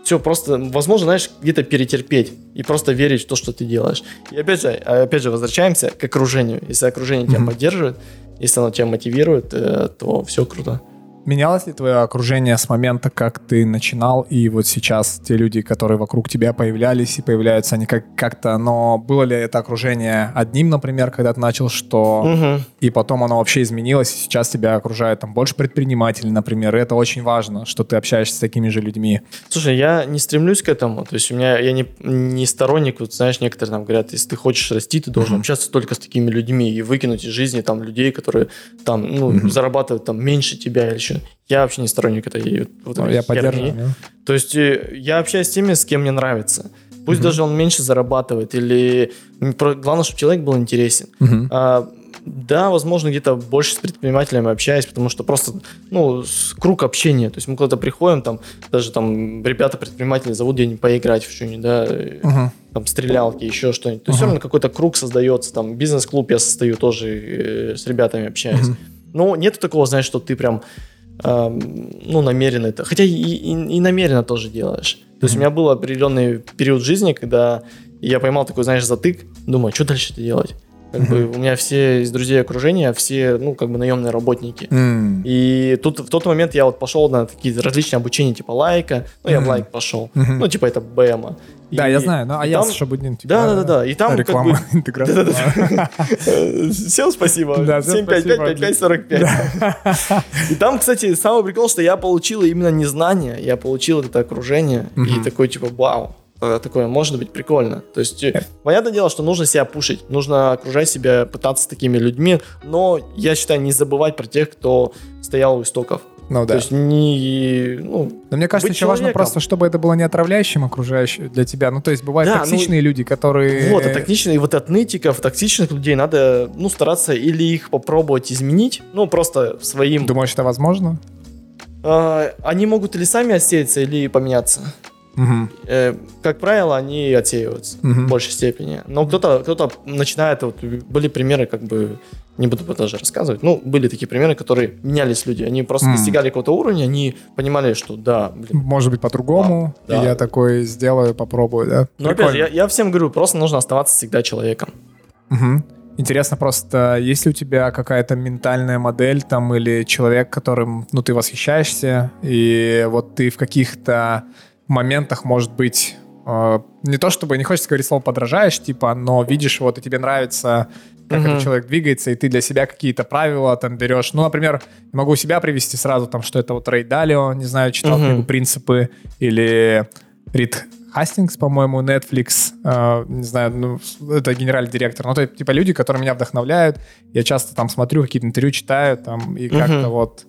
Все просто, возможно, знаешь, где-то перетерпеть и просто верить в то, что ты делаешь. И опять же, опять же возвращаемся к окружению. Если окружение uh-huh. тебя поддерживает, если оно тебя мотивирует, то все круто. Менялось ли твое окружение с момента, как ты начинал, и вот сейчас те люди, которые вокруг тебя появлялись и появляются, они как- как-то, но было ли это окружение одним, например, когда ты начал, что угу. и потом оно вообще изменилось, и сейчас тебя окружают там больше предпринимателей, например, и это очень важно, что ты общаешься с такими же людьми. Слушай, я не стремлюсь к этому, то есть у меня, я не, не сторонник, вот знаешь, некоторые там говорят, если ты хочешь расти, ты должен угу. общаться только с такими людьми и выкинуть из жизни там людей, которые там, ну, угу. зарабатывают там меньше тебя или еще. Я вообще не сторонник этой вот ну, я поддерживаю. Да. То есть я общаюсь с теми, с кем мне нравится. Пусть uh-huh. даже он меньше зарабатывает, или главное, чтобы человек был интересен. Uh-huh. А, да, возможно, где-то больше с предпринимателями общаюсь, потому что просто ну, круг общения. То есть мы куда-то приходим, там даже там ребята-предприниматели зовут где-нибудь поиграть в что-нибудь, да, uh-huh. там стрелялки, еще что-нибудь. То есть uh-huh. все равно какой-то круг создается, там бизнес-клуб я состою, тоже э, с ребятами общаюсь. Uh-huh. Но нету такого, знаешь, что ты прям ну, намеренно это. Хотя и, и, и намеренно тоже делаешь. То mm-hmm. есть у меня был определенный период жизни, когда я поймал такой, знаешь, затык. Думаю, что дальше-то делать? Как mm-hmm. бы у меня все из друзей окружения, все, ну, как бы наемные работники. Mm-hmm. И тут в тот момент я вот пошел на такие различные обучения, типа лайка. Ну, я в mm-hmm. лайк пошел. Mm-hmm. Ну, типа это БМа. И, да, я знаю, ну, а я там... Саша Буднин, типа, да, да, да, да, и там реклама, как бы... интеграция. Всем спасибо, семь пять пять пять пять сорок пять. И там, кстати, самый прикол, что я получил именно не знания, я получил это окружение, и такой, типа, вау, такое может быть прикольно. То есть, понятное дело, что нужно себя пушить, нужно окружать себя, пытаться такими людьми, но, я считаю, не забывать про тех, кто стоял у истоков. Ну, да. То есть не... Ну, но мне кажется, еще важно просто, чтобы это было не отравляющим окружающим для тебя. Ну, то есть бывают да, токсичные ну, люди, которые... Вот, а токсичные, вот от нытиков, токсичных людей надо, ну, стараться или их попробовать изменить, ну, просто своим... Думаешь, это возможно? А, они могут или сами отсеяться, или поменяться. Угу. Э, как правило, они отсеиваются угу. в большей степени. Но кто-то, кто-то начинает... Вот, были примеры, как бы... Не буду даже рассказывать. Ну, были такие примеры, которые менялись люди. Они просто mm. достигали какого-то уровня, они понимали, что да, блин. Может быть, по-другому. Да, да. Я такое сделаю, попробую, да? Ну, опять же, я, я всем говорю, просто нужно оставаться всегда человеком. Угу. Интересно просто, есть ли у тебя какая-то ментальная модель там или человек, которым, ну, ты восхищаешься, и вот ты в каких-то моментах, может быть... Не то чтобы, не хочется говорить слово подражаешь, типа, но видишь, вот, и тебе нравится, как uh-huh. этот человек двигается, и ты для себя какие-то правила там берешь. Ну, например, могу себя привести сразу, там, что это вот Рей Далио, не знаю, читал uh-huh. книгу «Принципы», или Рит Хастингс, по-моему, Netflix, э, не знаю, ну, это генеральный директор. Ну, то есть, типа, люди, которые меня вдохновляют, я часто там смотрю, какие-то интервью читаю, там, и uh-huh. как-то вот...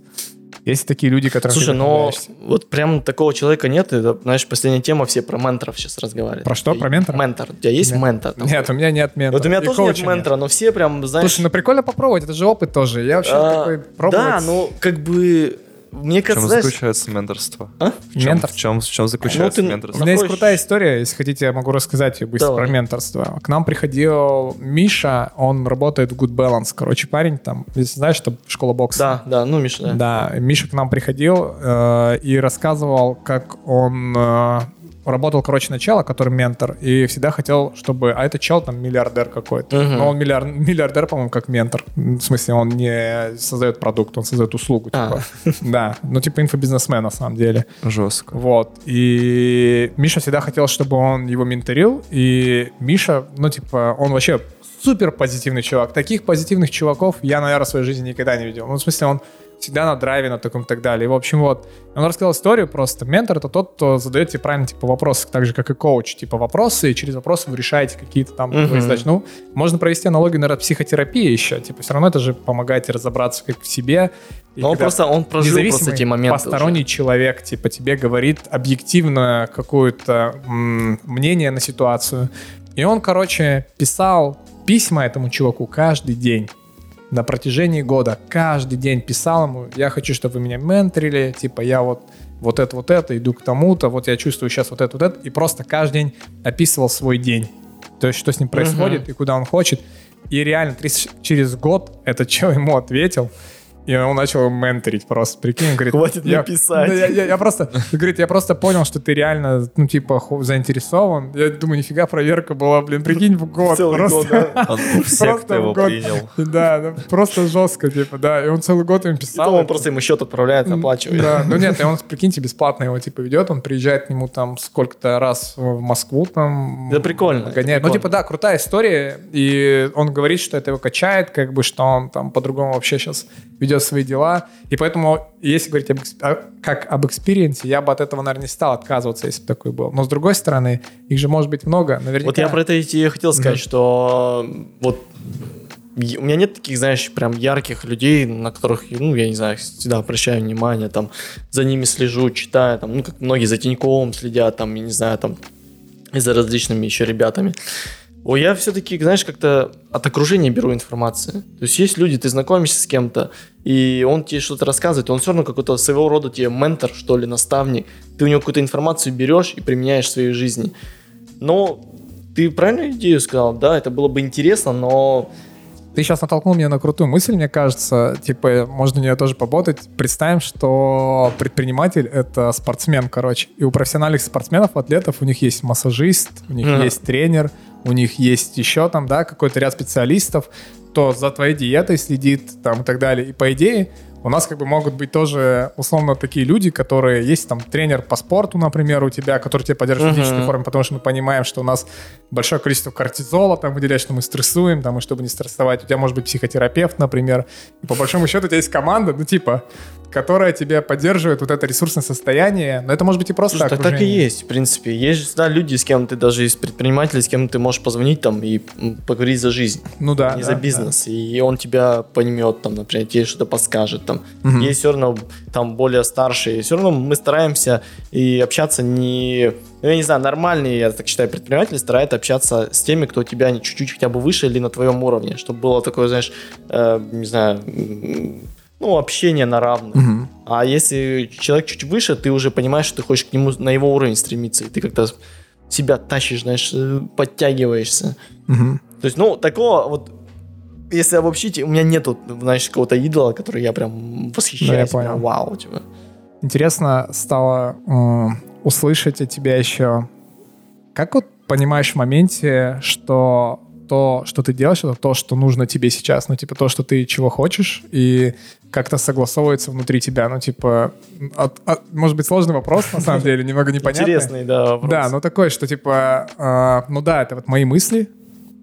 Есть такие люди, которые... Слушай, но вот прям такого человека нет. Это, знаешь, последняя тема, все про менторов сейчас разговаривают. Про что? Про ментора? Ментор. У тебя есть нет. ментор? Там? Нет, у меня нет ментора. Вот у меня и тоже нет ментора, нет. но все прям, знаешь... Слушай, ну прикольно попробовать, это же опыт тоже. Я вообще а, такой пробовать... Да, ну как бы... Мне кажется, в чем знаешь... заключается менторство? А? В, чем, Ментор? в, чем, в чем заключается ну, ты... менторство? У меня есть крутая история, если хотите, я могу рассказать ее быстро. Давай. Про менторство. К нам приходил Миша, он работает в Good Balance, короче, парень там, если знаешь, что школа бокса. Да, да, ну Миша, да. Да, Миша к нам приходил э, и рассказывал, как он э, работал, короче, на чела, который ментор, и всегда хотел, чтобы... А этот чел там миллиардер какой-то. Угу. Но он миллиар... миллиардер, по-моему, как ментор. В смысле, он не создает продукт, он создает услугу. Типа. А. Да, ну типа инфобизнесмен на самом деле. Жестко. Вот. И Миша всегда хотел, чтобы он его менторил, и Миша, ну типа, он вообще супер позитивный чувак. Таких позитивных чуваков я, наверное, в своей жизни никогда не видел. Ну, в смысле, он всегда на драйве, на таком и так далее. И, в общем, вот, он рассказал историю просто. Ментор — это тот, кто задает тебе правильно, типа, вопросы, так же, как и коуч. Типа, вопросы, и через вопросы вы решаете какие-то там uh-huh. задачи. Ну, можно провести аналогию, наверное, психотерапии еще. Типа, все равно это же помогает разобраться как в себе. И но он просто, он прожил просто эти моменты. Посторонний уже. Человек, типа, тебе говорит объективно какое-то м- мнение на ситуацию. И он, короче, писал письма этому чуваку каждый день. На протяжении года каждый день писал ему: я хочу, чтобы вы меня менторили, типа я вот, вот это, вот это, иду к тому-то, вот я чувствую сейчас вот это, вот это. И просто каждый день описывал свой день. То есть, что с ним происходит uh-huh. и куда он хочет. И реально через год этот человек ему ответил, и он начал менторить просто, прикинь, говорит... Хватит мне писать. Я, я, я просто, говорит, я просто понял, что ты реально, ну, типа, заинтересован. Я думаю, нифига, проверка была, блин, прикинь, в год. Целый просто, год, да. Он в секту его год. Принял. Да, ну, просто жестко, типа, да. И он целый год им писал. И то он просто ему счет отправляет, оплачивает. Да, ну нет, и он, прикиньте, бесплатно его, типа, ведет. Он приезжает к нему, там, сколько-то раз в Москву, там. Да, прикольно. Гоняет. Ну, типа, да, крутая история. И он говорит, что это его качает, как бы, что он там по-другому вообще сейчас ведет свои дела, и поэтому, если говорить об, как об экспириенсе, я бы от этого, наверное, не стал отказываться, если бы такой был. Но с другой стороны, их же может быть много, наверняка. Вот я про это и хотел сказать, mm-hmm. что вот у меня нет таких, знаешь, прям ярких людей, на которых, ну, я не знаю, всегда обращаю внимание, там, за ними слежу, читаю, там, ну, как многие за Тиньковым следят, там, я не знаю, там, и за различными еще ребятами. О, я все-таки, знаешь, как-то от окружения беру информацию. То есть есть люди, ты знакомишься с кем-то, и он тебе что-то рассказывает, он все равно какой-то своего рода тебе ментор, что ли, наставник. Ты у него какую-то информацию берешь и применяешь в своей жизни. Но ты правильную идею сказал, да, это было бы интересно, но... Ты сейчас натолкнул меня на крутую мысль, мне кажется. Типа, можно на нее тоже поботать. Представим, что предприниматель — это спортсмен, короче. И у профессиональных спортсменов, атлетов, у них есть массажист, у них mm-hmm. есть тренер, у них есть еще там, да, какой-то ряд специалистов, кто за твоей диетой следит там и так далее. И по идее у нас как бы могут быть тоже условно такие люди, которые есть там тренер по спорту, например, у тебя, который тебя поддерживает uh-huh. в физической форме, потому что мы понимаем, что у нас большое количество кортизола там выделяет, что мы стрессуем, там, и чтобы не стрессовать, у тебя может быть психотерапевт, например. И по большому счету у тебя есть команда, ну типа, которая тебя поддерживает вот это ресурсное состояние, но это может быть и просто так. Так и есть, в принципе. Есть всегда люди, с кем ты даже из предпринимателей, с кем ты можешь позвонить там и поговорить за жизнь. Ну да. И да, за бизнес. Да. И он тебя поймет, там, например, тебе что-то подскажет. Там. Угу. Есть все равно там более старшие. Все равно мы стараемся и общаться не... Ну, я не знаю, нормальный, я так считаю, предприниматель старается общаться с теми, кто тебя чуть-чуть хотя бы выше или на твоем уровне, чтобы было такое, знаешь, э, не знаю... Ну, общение на равных. Угу. А если человек чуть выше, ты уже понимаешь, что ты хочешь к нему на его уровень стремиться, и ты как-то себя тащишь, знаешь, подтягиваешься. Угу. То есть, ну, такого вот, если обобщить, у меня нету, знаешь, какого-то идола, который я прям восхищаюсь. Да, я понял. Прям, вау, типа. Интересно стало э, услышать от тебя еще, как вот понимаешь в моменте, что... то, что ты делаешь, это то, что нужно тебе сейчас, ну, типа, то, что ты чего хочешь, и как-то согласовывается внутри тебя, ну, типа, от, от, может быть, сложный вопрос, на самом деле, немного непонятный. Интересный, да, вопрос. Да, ну, такой, что, типа, э, ну, да, это вот мои мысли,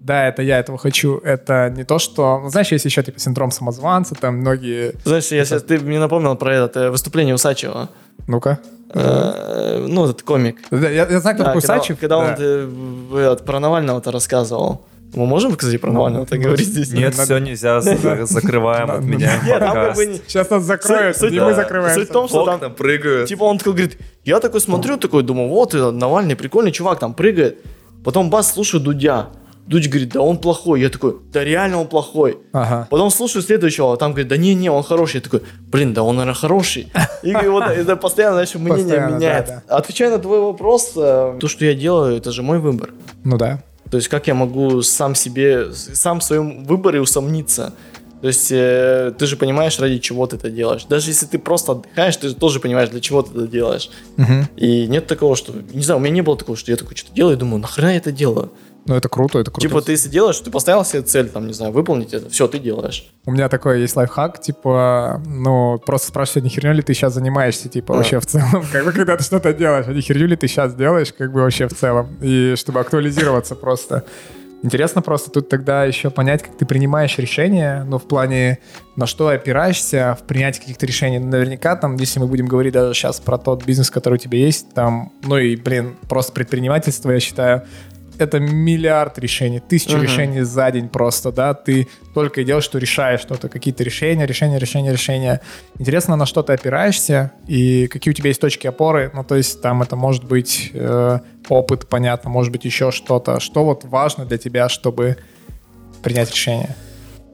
да, это я этого хочу, это не то, что... Ну, знаешь, есть еще, типа, синдром самозванца, там, многие... Знаешь, если ты мне напомнил про это выступление Усачева. Ну-ка. Э, ну, этот комик. Да, я, я знаю, кто такой Усачев. Когда он э, про Навального-то рассказывал. Мы можем, кстати, про Навального так говорить здесь? Нет, все нельзя, закрываем, отменяем подкаст. Сейчас нас закроют, и мы закрываем. Суть в том, что там прыгают. Типа он такой говорит, я такой смотрю, такой думаю, вот Навальный прикольный чувак, там прыгает. Потом бас, слушаю Дудя. Дудь говорит, да он плохой. Я такой, да реально он плохой. Ага. Потом слушаю следующего, а там говорит, да не-не, он хороший. Я такой, блин, да он, наверное, хороший. И вот это постоянно, значит, мнение меняет. Отвечая на твой вопрос, то, что я делаю, это же мой выбор. Ну да. То есть, как я могу сам себе, сам в своем выборе усомниться? То есть, э, ты же понимаешь, ради чего ты это делаешь. Даже если ты просто отдыхаешь, ты тоже понимаешь, для чего ты это делаешь. Uh-huh. И нет такого, что... Не знаю, у меня не было такого, что я такое что-то делаю и думаю, нахрена я это делаю? Ну, это круто, это круто. Типа, ты если делаешь, ты поставил себе цель, там, не знаю, выполнить это, все, ты делаешь. У меня такой есть лайфхак, типа, ну, просто спрашивают, не херню ли ты сейчас занимаешься, типа, да. вообще в целом. Как бы, когда ты что-то делаешь, а не херню ли ты сейчас делаешь, как бы, вообще в целом. И чтобы актуализироваться просто. Интересно просто тут тогда еще понять, как ты принимаешь решения, ну, в плане, на что опираешься в принятии каких-то решений. Наверняка, там, если мы будем говорить даже сейчас про тот бизнес, который у тебя есть, там, ну, и, блин, просто предпринимательство, я считаю, это миллиард решений, тысячи uh-huh. решений за день просто, да, ты только и делаешь, что решаешь что-то, какие-то решения, решения, решения, решения. Интересно, на что ты опираешься и какие у тебя есть точки опоры, ну, то есть там это может быть э, опыт, понятно, может быть еще что-то, что вот важно для тебя, чтобы принять решение?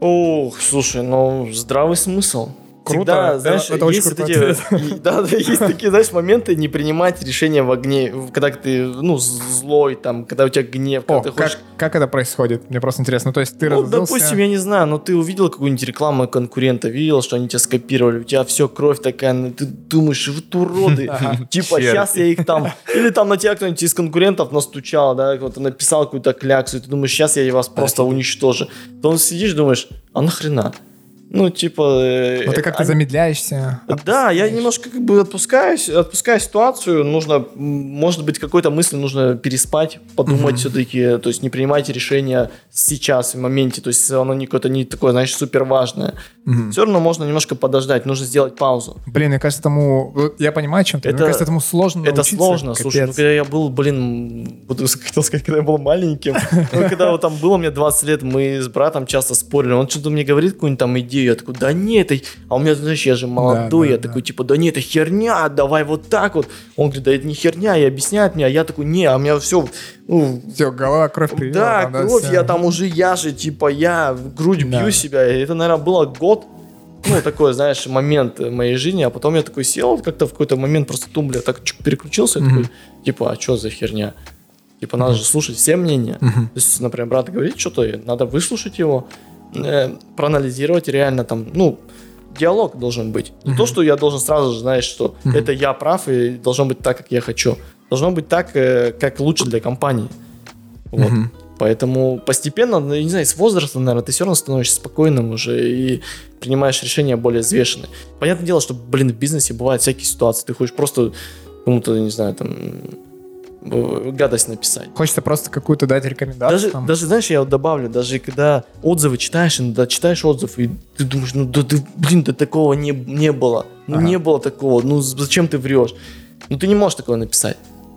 Ох, слушай, ну, здравый смысл. Всегда, круто, знаешь, это очень круто. Такие, да, да, есть такие, знаешь, моменты не принимать решения в огне, когда ты, ну, злой, там, когда у тебя гнев, когда О, ты хочешь... Как, как это происходит? Мне просто интересно. То есть ты ну, разозлился... допустим, я не знаю, но ты увидел какую-нибудь рекламу конкурента, видел, что они тебя скопировали, у тебя все кровь такая, ну, ты думаешь, вот уроды, типа, сейчас я их там... Или там на тебя кто-нибудь из конкурентов настучал, да, кто-то написал какую-то кляксу, и ты думаешь, сейчас я вас просто уничтожу. Потом сидишь, думаешь, а нахрена? Ну, типа... Ну, ты как-то они... замедляешься. Да, я немножко как бы отпускаюсь, отпускаю ситуацию. Нужно, может быть, какой-то мысли нужно переспать, подумать mm-hmm. все-таки. То есть не принимайте решения сейчас, в моменте. То есть оно не какое-то не такое, знаешь, супер важное. Mm-hmm. Все равно можно немножко подождать, нужно сделать паузу. Блин, мне кажется, тому... Я понимаю, чем ты. Это... Мне кажется, этому сложно это научиться. Это сложно, капец. Слушай. Ну, когда я был, блин... Вот, хотел сказать, когда я был маленьким. Когда вот там было мне двадцать лет, мы с братом часто спорили. Он что-то мне говорит, какую-нибудь там идею. Я такой, да не, это... А у меня, знаешь, я же молодой, да, да, я да. такой, типа, да не, это херня, давай вот так вот. Он говорит, да это не херня, и объясняет мне, а я такой, не, а у меня все... Ну, все, голова, кровь привела. Да, там, да кровь, все. Я там уже, я же, типа, я в грудь да. бью себя. Это, наверное, было год, ну, такой, знаешь, момент моей жизни, а потом я такой сел, как-то в какой-то момент просто тумблер так переключился, mm-hmm. такой, типа, а что за херня? Типа, надо mm-hmm. же слушать все мнения. Mm-hmm. То есть, например, брат говорит что-то, надо выслушать его, проанализировать реально там, ну, диалог должен быть. Не mm-hmm. то, что я должен сразу же, знаешь, что mm-hmm. это я прав и должно быть так, как я хочу. Должно быть так, как лучше для компании. Вот. Mm-hmm. Поэтому постепенно, ну, не знаю, с возрастом, наверное, ты все равно становишься спокойным уже и принимаешь решения более взвешенные. Понятное дело, что, блин, в бизнесе бывают всякие ситуации. Ты хочешь просто кому-то, не знаю, там... гадость написать. Хочется просто какую-то дать рекомендацию. Даже, там. даже знаешь, я вот добавлю, даже когда отзывы читаешь, иногда читаешь отзыв, и ты думаешь, ну да, ты, блин, да такого не, не было. Ну ага. не было такого, ну зачем ты врешь? Ну ты не можешь такого написать.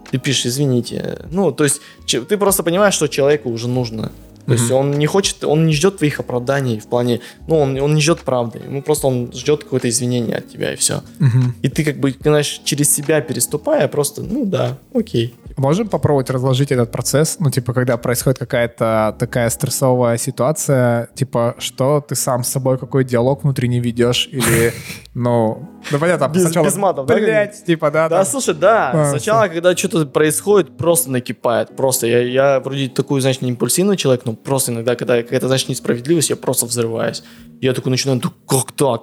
Ты пишешь, извините. Ну, то есть, ты просто понимаешь, что человеку уже нужно. То mm-hmm. есть он не хочет, он не ждет твоих оправданий в плане, ну он, он не ждет правды, ему просто он ждет какое-то извинение от тебя и все. Mm-hmm. И ты как бы, знаешь, через себя переступая просто, ну да, окей. Можем попробовать разложить этот процесс, ну типа когда происходит какая-то такая стрессовая ситуация, типа что ты сам с собой, какой диалог внутренний ведешь или, ну, ну понятно, сначала без матов, блять, типа да. Да, слушай, да, сначала когда что-то происходит, просто накипает, просто я вроде такой, значит, не импульсивный человек, но просто иногда, когда какая-то, значит, несправедливость, я просто взрываюсь. Я такой начинаю, как так?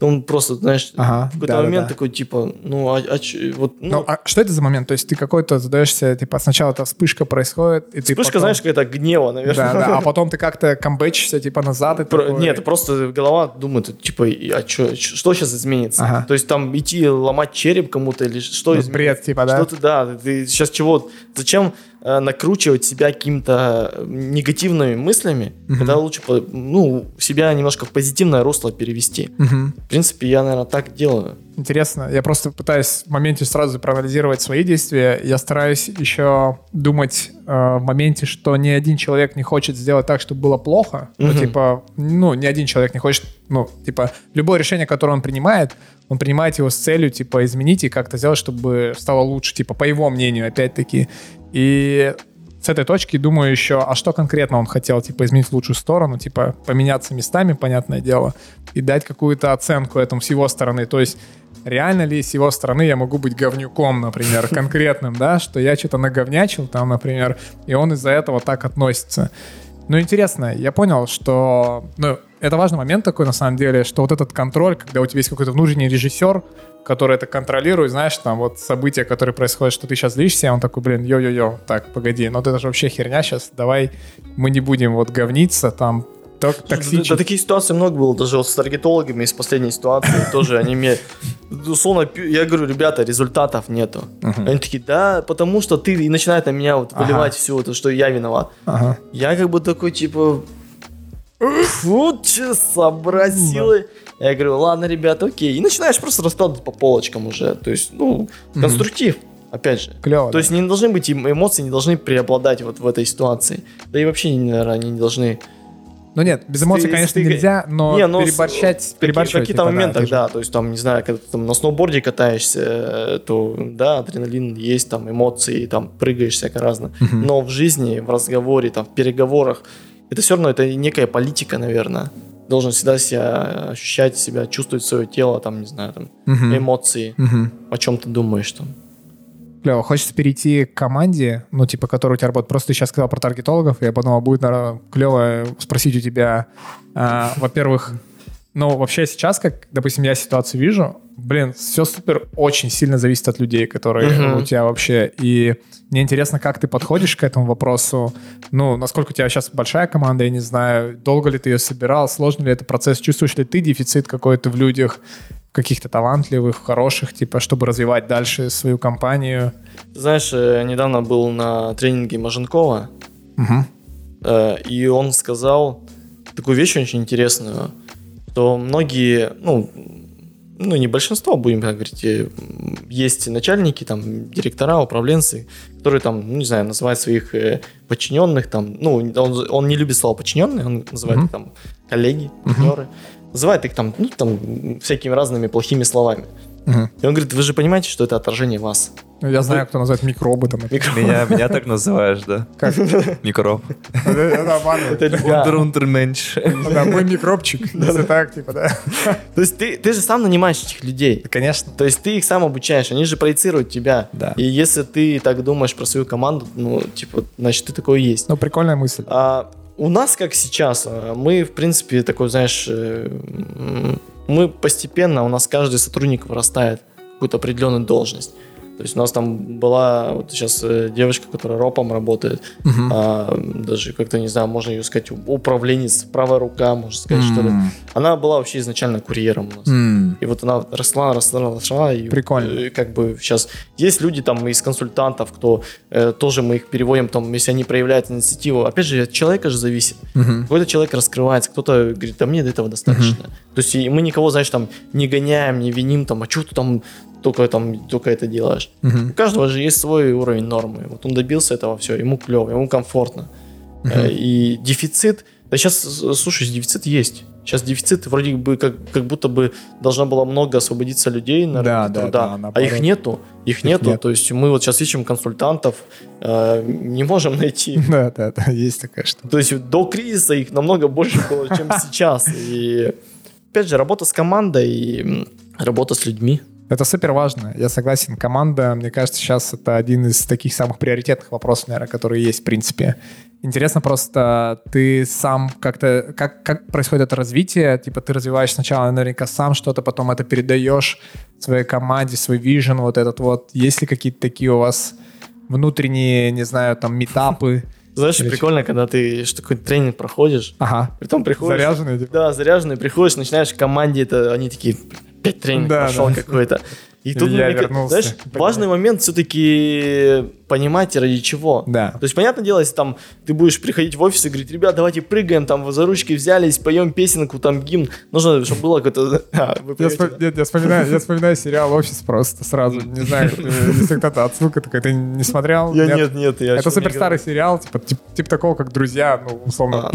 Он просто, знаешь, ага, в какой-то да, момент да, да. такой, типа, ну, а, а, вот, ну. Но, а что это за момент? То есть ты какой-то задаешься, типа, сначала эта вспышка происходит, и вспышка, ты потом... знаешь, какая-то гнева, наверное. Да, да, а потом ты как-то камбэчишься, типа, назад. И Про... такой... Нет, просто голова думает, типа, а чё, что сейчас изменится? Ага. То есть там идти ломать череп кому-то или что ну, изменится? Бред, типа, да? Что-то, да, ты сейчас чего? Зачем накручивать себя какими-то негативными мыслями, uh-huh. когда лучше, ну, себя немножко в позитивное русло перевести. Uh-huh. В принципе, я, наверное, так делаю. Интересно. Я просто пытаюсь в моменте сразу проанализировать свои действия. Я стараюсь еще думать э, в моменте, что ни один человек не хочет сделать так, чтобы было плохо. Mm-hmm. Ну, типа, ну, ни один человек не хочет... Ну, типа, любое решение, которое он принимает, он принимает его с целью, типа, изменить и как-то сделать, чтобы стало лучше, типа, по его мнению, опять-таки. И... с этой точки думаю еще, а что конкретно он хотел, типа, изменить в лучшую сторону, типа, поменяться местами, понятное дело, и дать какую-то оценку этому с его стороны, то есть реально ли с его стороны я могу быть говнюком, например, конкретным, да, что я что-то наговнячил там, например, и он из-за этого так относится. Ну, интересно, я понял, что, ну, это важный момент такой, на самом деле, что вот этот контроль, когда у тебя есть какой-то внутренний режиссер, который это контролирует, знаешь, там вот события, которые происходят, что ты сейчас злишься, и он такой, блин, йо-йо-йо, так, погоди, ну это же вообще херня сейчас, давай мы не будем вот говниться, там, так, токсичить. Да, да, таких ситуаций много было, даже вот с таргетологами из последней ситуации тоже, они мне, условно, я говорю, ребята, результатов нету. Они такие, да, потому что ты, и начинает на меня вот выливать все это, что я виноват. Я как бы такой, типа, фу, че, собрать силы. Я говорю, ладно, ребята, окей. И начинаешь просто раскладывать по полочкам уже. То есть, ну, конструктив, mm-hmm. опять же. Клево. То есть не должны быть эмоции, не должны преобладать вот в этой ситуации. Да и вообще, наверное, они не должны... Ну нет, без эмоций, ты, конечно, ты... нельзя, но, не, но переборщать... С... переборщать в каких-то типа, моментах, да, да. То есть там, не знаю, когда ты там на сноуборде катаешься, то, да, адреналин есть, там, эмоции, там, прыгаешь всяко разное. Mm-hmm. Но в жизни, в разговоре, там, в переговорах, это все равно, это некая политика, наверное. Должен всегда себя ощущать, себя чувствовать, свое тело, там, не знаю, там, uh-huh. эмоции, uh-huh. о чем ты думаешь там. Лева, хочется перейти к команде, ну, типа, которая у тебя работает. Просто ты сейчас сказал про таргетологов, я подумал, будет, наверное, клево спросить у тебя, э, во-первых, ну, вообще сейчас, как, допустим, я ситуацию вижу, блин, все супер очень сильно зависит от людей, которые uh-huh. у тебя вообще. И мне интересно, как ты подходишь к этому вопросу. Ну, насколько у тебя сейчас большая команда, я не знаю, долго ли ты ее собирал, сложно ли это процесс, чувствуешь ли ты дефицит какой-то в людях, каких-то талантливых, хороших, типа, чтобы развивать дальше свою компанию. Знаешь, я недавно был на тренинге Маженкова, uh-huh. и он сказал такую вещь очень интересную, что многие, ну, ну, не большинство, будем так говорить, есть начальники, там, директора, управленцы, которые там, ну, не знаю, называют своих подчиненных, там, ну, он, он не любит слово подчиненные, он называет mm-hmm. их там коллеги, партнеры, mm-hmm. называет их там, ну, там, всякими разными плохими словами. Mm-hmm. И он говорит, вы же понимаете, что это отражение вас. Ну, я знаю, кто называет микробы там. Микробы. Меня, меня так называешь, да? Как? Микроб. Унтер-унтер-менш. Мой микробчик. Если так, типа, да. То есть ты же сам нанимаешь этих людей. Конечно. То есть ты их сам обучаешь, они же проецируют тебя. И если ты так думаешь про свою команду, ну, типа, значит, ты такой есть. Ну, прикольная мысль. У нас, как сейчас, мы, в принципе, такой, знаешь, мы постепенно, у нас каждый сотрудник вырастает в какую-то определенную должность. То есть у нас там была вот сейчас девочка, которая ропом работает. Uh-huh. А, даже как-то, не знаю, можно ее сказать, управленец, правая рука, можно сказать, mm. что ли. Она была вообще изначально курьером у нас. Mm. И вот она росла, росла, росла. И прикольно. Как бы сейчас есть люди там из консультантов, кто э, тоже мы их переводим, там, если они проявляют инициативу. Опять же, от человека же зависит. Uh-huh. Какой-то человек раскрывается, кто-то говорит, а мне до этого достаточно. Uh-huh. То есть и мы никого, знаешь, там не гоняем, не виним, там, а что ты там... Только, там, только это делаешь. Uh-huh. У каждого же есть свой уровень нормы. Вот он добился этого, все, ему клево, ему комфортно. Uh-huh. И дефицит... Да сейчас, слушай, дефицит есть. Сейчас дефицит вроде бы как, как будто бы должно было много освободиться людей на рынке да, труда. Да, да, а их нету. Их, их нету. Нет. То есть мы вот сейчас ищем консультантов, э, не можем найти. Да, да, да, есть такая штука. То есть до кризиса их намного больше было, чем сейчас. И опять же, работа с командой и работа с людьми. Это супер важно, я согласен. Команда, мне кажется, сейчас это один из таких самых приоритетных вопросов, наверное, которые есть, в принципе. Интересно просто, ты сам как-то, как, как происходит это развитие? Типа ты развиваешь сначала наверняка сам что-то, потом это передаешь своей команде, свой вижен, вот этот вот. Есть ли какие-то такие у вас внутренние, не знаю, там, митапы? Знаешь, Речь. прикольно, когда ты какой-то тренинг проходишь, ага. притом приходишь... Заряженный? Типа. Да, заряженный, приходишь, начинаешь в команде, это они такие... Опять тренинг да, пошел да. какой-то. И тут, я вернулся, знаешь, понимаю. Важный момент все-таки понимать, ради чего. Да. То есть, понятное дело, если там ты будешь приходить в офис и говорить, ребят, давайте прыгаем, там за ручки взялись, поем песенку, там гимн. Нужно, чтобы было какое-то... А, я, вспом... Нет, я, вспоминаю, я вспоминаю сериал «Офис» просто сразу. Не знаю, если кто-то отсылка такая, ты не смотрел? Я нет, нет. Я это суперстарый сериал, типа, типа, типа такого, как «Друзья», ну, условно, а.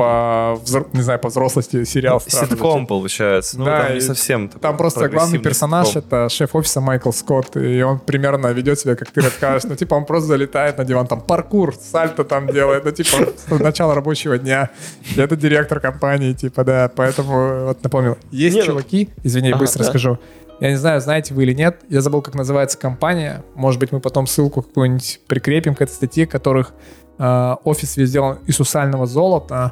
по, взро... не знаю, по взрослости сериал. Ситком, получается. Ну, да, там не совсем. Там просто главный персонаж, ситком. Это шеф офиса Майк Скотт, и он примерно ведет себя, как ты расскажешь, ну, типа, он просто залетает на диван, там, паркур, сальто там делает, ну, типа, начало рабочего дня, это директор компании, типа, да, поэтому, вот, напомнил, есть нет. чуваки, извини, ага, быстро да. скажу, я не знаю, знаете вы или нет, я забыл, как называется компания, может быть, мы потом ссылку какую-нибудь прикрепим к этой статье, которых э, офис весь сделан из сусального золота.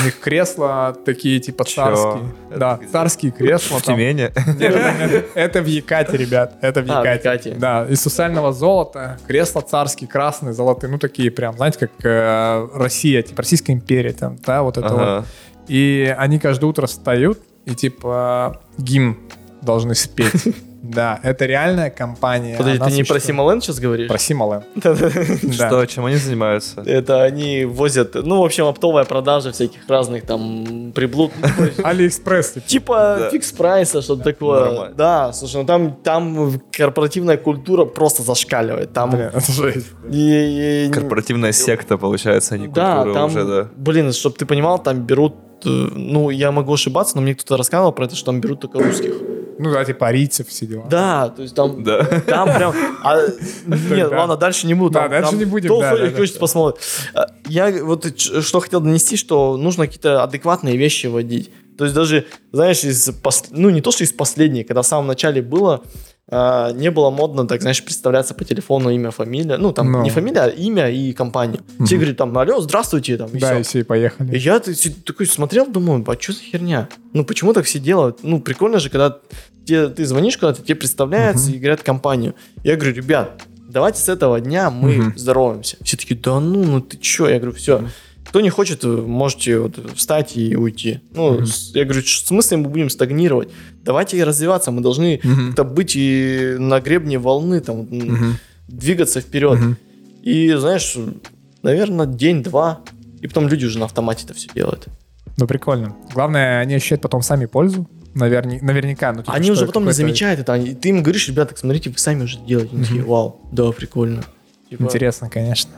У них кресла такие, типа, царские. Это да, где? Царские кресла. В Тюмени? Это в Якате, ребят. Это в Якате. Да, из сусального золота. Кресла царские, красные, золотые. Ну, такие прям, знаете, как Россия, типа, Российская империя. Там, да, вот это вот. И они каждое утро встают и, типа, гимн должны спеть. Да, это реальная компания. Подожди, ты не про Симолен сейчас говоришь? Про Симолен. Что, чем они занимаются? Это они возят, ну, в общем, оптовая продажа всяких разных там приблуд. Алиэкспресс. Типа фикс-прайса, что-то такое. Да, слушай, ну там корпоративная культура просто зашкаливает. Корпоративная секта, получается, а не культура уже, да. Блин, чтобы ты понимал, там берут, ну, я могу ошибаться, но мне кто-то рассказывал про это, что там берут только русских. Ну да, типа арийцев все дела. Да, то есть там, да. там прям... А, нет, да. ладно, дальше не буду. Да, там, дальше там не будем. Толпу да, да, да. посмотрим. Я вот что хотел донести, что нужно какие-то адекватные вещи вводить. То есть даже, знаешь, из пос... ну не то, что из последней, когда в самом начале было, не было модно, так, знаешь, представляться по телефону имя, фамилия. Ну, там Но. не фамилия, а имя и компания. Mm-hmm. Все говорят, там, алло, здравствуйте, там, и да, все. и все, и поехали. И я такой смотрел, думаю, а что за херня? Ну, почему так все делают? Ну, прикольно же, когда те, ты звонишь куда-то, тебе представляются mm-hmm. и говорят компанию. Я говорю, ребят, давайте с этого дня мы mm-hmm. здороваемся. Все такие, да ну, ну ты че? Я говорю, все. Mm-hmm. Кто не хочет, можете вот встать и уйти. Ну, mm-hmm. я говорю, в смысле мы будем стагнировать? Давайте развиваться, мы должны mm-hmm. как-то быть и на гребне волны, там, mm-hmm. двигаться вперед. Mm-hmm. И, знаешь, наверное, день-два, и потом люди уже на автомате это все делают. Ну, прикольно. Главное, они ощущают потом сами пользу. Наверня... Наверняка. Ну, типа, они уже потом не замечают это. И ты им говоришь, ребята, смотрите, вы сами уже делаете. Они mm-hmm. такие, вау, да, прикольно. Типа... Интересно, конечно.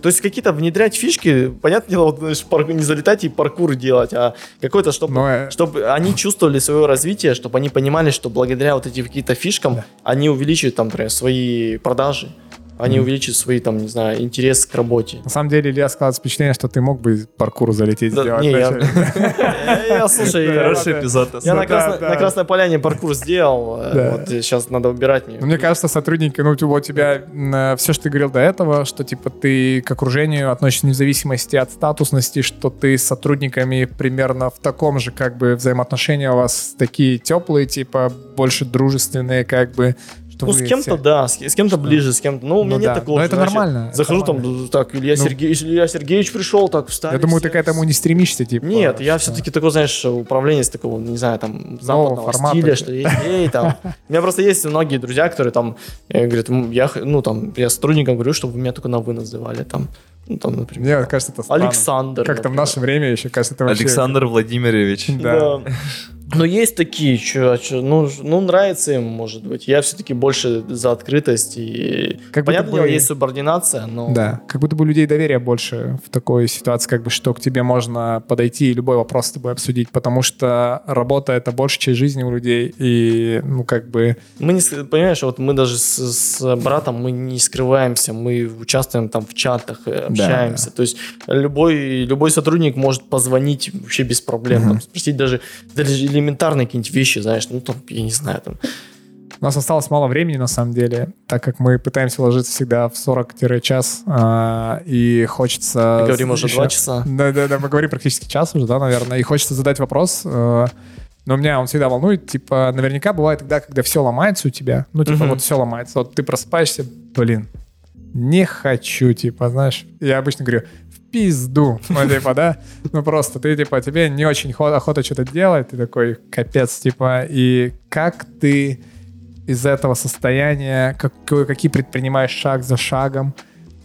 То есть какие-то внедрять фишки, понятное дело, вот, знаешь, пар... не залетать и паркур делать, а какой-то, чтобы, Но... чтобы они чувствовали свое развитие, чтобы они понимали, что благодаря вот этим каким-то фишкам да. они увеличивают там, например, свои продажи, они mm. увеличивают свои, там, не знаю, интерес к работе. На самом деле, Илья, складывается впечатление, что ты мог бы паркуру залететь, да, сделать. Не, я, слушай, хороший эпизод. Я на Красной Поляне паркур сделал, вот сейчас надо убирать мне. Мне кажется, сотрудники, ну, у тебя все, что ты говорил до этого, что, типа, ты к окружению относишься в зависимости от статусности, что ты с сотрудниками примерно в таком же, как бы, взаимоотношения у вас такие теплые, типа, больше дружественные, как бы, что ну, вы... Ну, с кем-то, все... да, с, с кем-то ближе, с кем-то... Ну, у меня ну, нет да. такого. Но это значит, нормально. Захожу это там, нормально. так, Илья, ну, Сергей, Илья Сергеевич пришел, так, встали. Я думаю, все, ты к этому не стремишься, типа... Нет, я что? все-таки такой, знаешь, управленец такого, не знаю, там, западного стиля, что есть, эй, там... У меня просто есть многие друзья, которые там, говорят, я, ну, там, я сотрудникам говорю, чтобы меня только на «вы» называли, там... Ну, там, например, Мне там, кажется, это странно. Александр. Как-то в наше время еще, кажется, это вообще... Александр Владимирович. Да. да. Но есть такие, чё, чё, ну, ну, нравится им, может быть. Я все-таки больше за открытость. И... Как Понятно, будто бы... есть субординация, но... Да, как будто бы людей доверия больше в такой ситуации, как бы, что к тебе можно подойти и любой вопрос с тобой обсудить, потому что работа — это больше, часть жизни у людей, и, ну, как бы... Мы не, понимаешь, вот мы даже с, с братом, мы не скрываемся, мы участвуем там в чатах, общаемся. Да, да. То есть любой, любой сотрудник может позвонить вообще без проблем, mm-hmm. там, спросить даже... даже элементарные какие-нибудь вещи, знаешь, ну там, я не знаю, там. У нас осталось мало времени, на самом деле, так как мы пытаемся ложиться всегда в сорок-час, э, и хочется... Мы говорим уже еще... два часа. Да-да-да, мы говорим практически час уже, да, наверное, и хочется задать вопрос, э, но меня он всегда волнует, типа, наверняка бывает тогда, когда все ломается у тебя, ну, типа, mm-hmm. вот все ломается, вот ты просыпаешься, блин, не хочу, типа, знаешь, я обычно говорю... пизду, ну, типа, да, ну, просто ты, типа, тебе не очень охота что-то делать, ты такой, капец, типа, и как ты из этого состояния, какой, какие предпринимаешь шаг за шагом,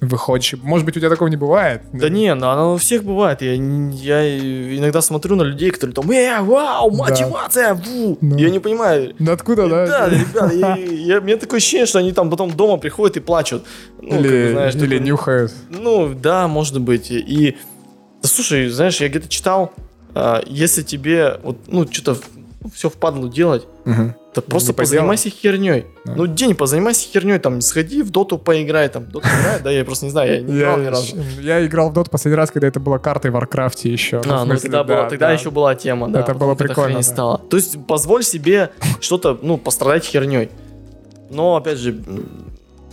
выходишь, может быть, у тебя такого не бывает? Да, да не, ну, оно у всех бывает, я, я иногда смотрю на людей, которые там, э, вау, мотивация, да. бу, ну. я не понимаю. Да откуда, и, да? Да, ребята, я, я, у меня такое ощущение, что они там потом дома приходят и плачут. Ну, или как бы, знаешь, или такой, нюхают. Ну, да, может быть, и, да, слушай, знаешь, я где-то читал, а, если тебе, вот, ну, что-то все впадлу делать, угу. Да просто позанимайся херней. Да. Ну, день позанимайся херней, там, сходи в доту поиграй, там, доту играет, да, я просто не знаю, я не играл ни разу. Я играл в доту последний раз, когда это была карта в Варкрафте еще. А, ну, тогда еще была тема, да. Это было прикольно. Не стало. То есть позволь себе что-то, ну, пострадать херней. Но, опять же,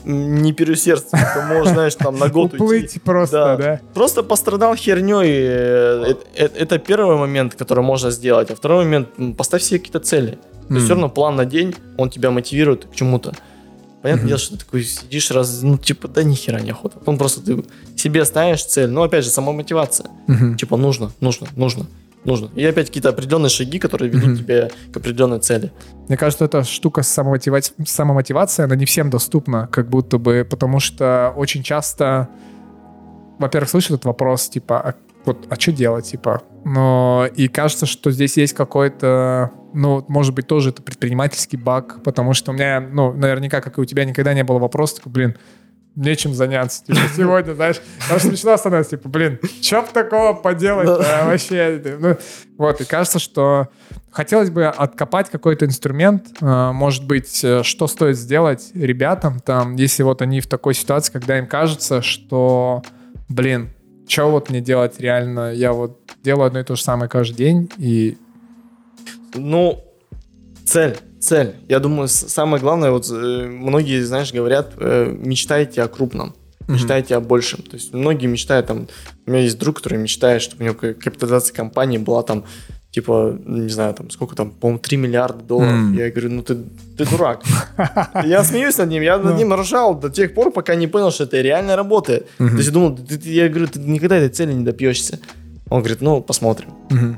не переусердствуй, ты можешь, знаешь, там, на год уйти. Уплыть просто, да. Просто пострадал херней. Это первый момент, который можно сделать. А второй момент, поставь себе какие-то цели. То mm-hmm. есть все равно план на день, он тебя мотивирует к чему-то. Понятное mm-hmm. дело, что ты такой сидишь, раз, ну, типа, да нихера неохота. Он просто ты себе ставишь цель. Ну, опять же, самомотивация. Mm-hmm. Типа, нужно, нужно, нужно, нужно. И опять какие-то определенные шаги, которые ведут mm-hmm. тебя к определенной цели. Мне кажется, эта штука самомотивация, самомотивация, она не всем доступна, как будто бы, потому что очень часто, во-первых, слышат этот вопрос, типа, а Вот, а что делать, типа? Но и кажется, что здесь есть какой-то, ну, может быть, тоже это предпринимательский баг, потому что у меня, ну, наверняка, как и у тебя, никогда не было вопроса, такой, блин, нечем заняться, типа, сегодня, знаешь, потому что начинал становиться, типа, блин, что бы такого поделать вообще? Вот, и кажется, что хотелось бы откопать какой-то инструмент, может быть, что стоит сделать ребятам, там, если вот они в такой ситуации, когда им кажется, что, блин, что вот мне делать реально? Я вот делаю одно и то же самое каждый день и... Ну, цель, цель. Я думаю, самое главное, вот многие, знаешь, говорят, мечтайте о крупном, mm-hmm. мечтайте о большем. То есть многие мечтают, там, у меня есть друг, который мечтает, чтобы у него капитализация компании была там, типа, не знаю, там, сколько там, по-моему, три миллиарда долларов. Mm. Я говорю, ну ты, ты дурак. Я смеюсь над ним, я над ним ржал до тех пор, пока не понял, что это реально работает. То есть я думал, я говорю, ты никогда этой цели не допьешься. Он говорит, ну, посмотрим.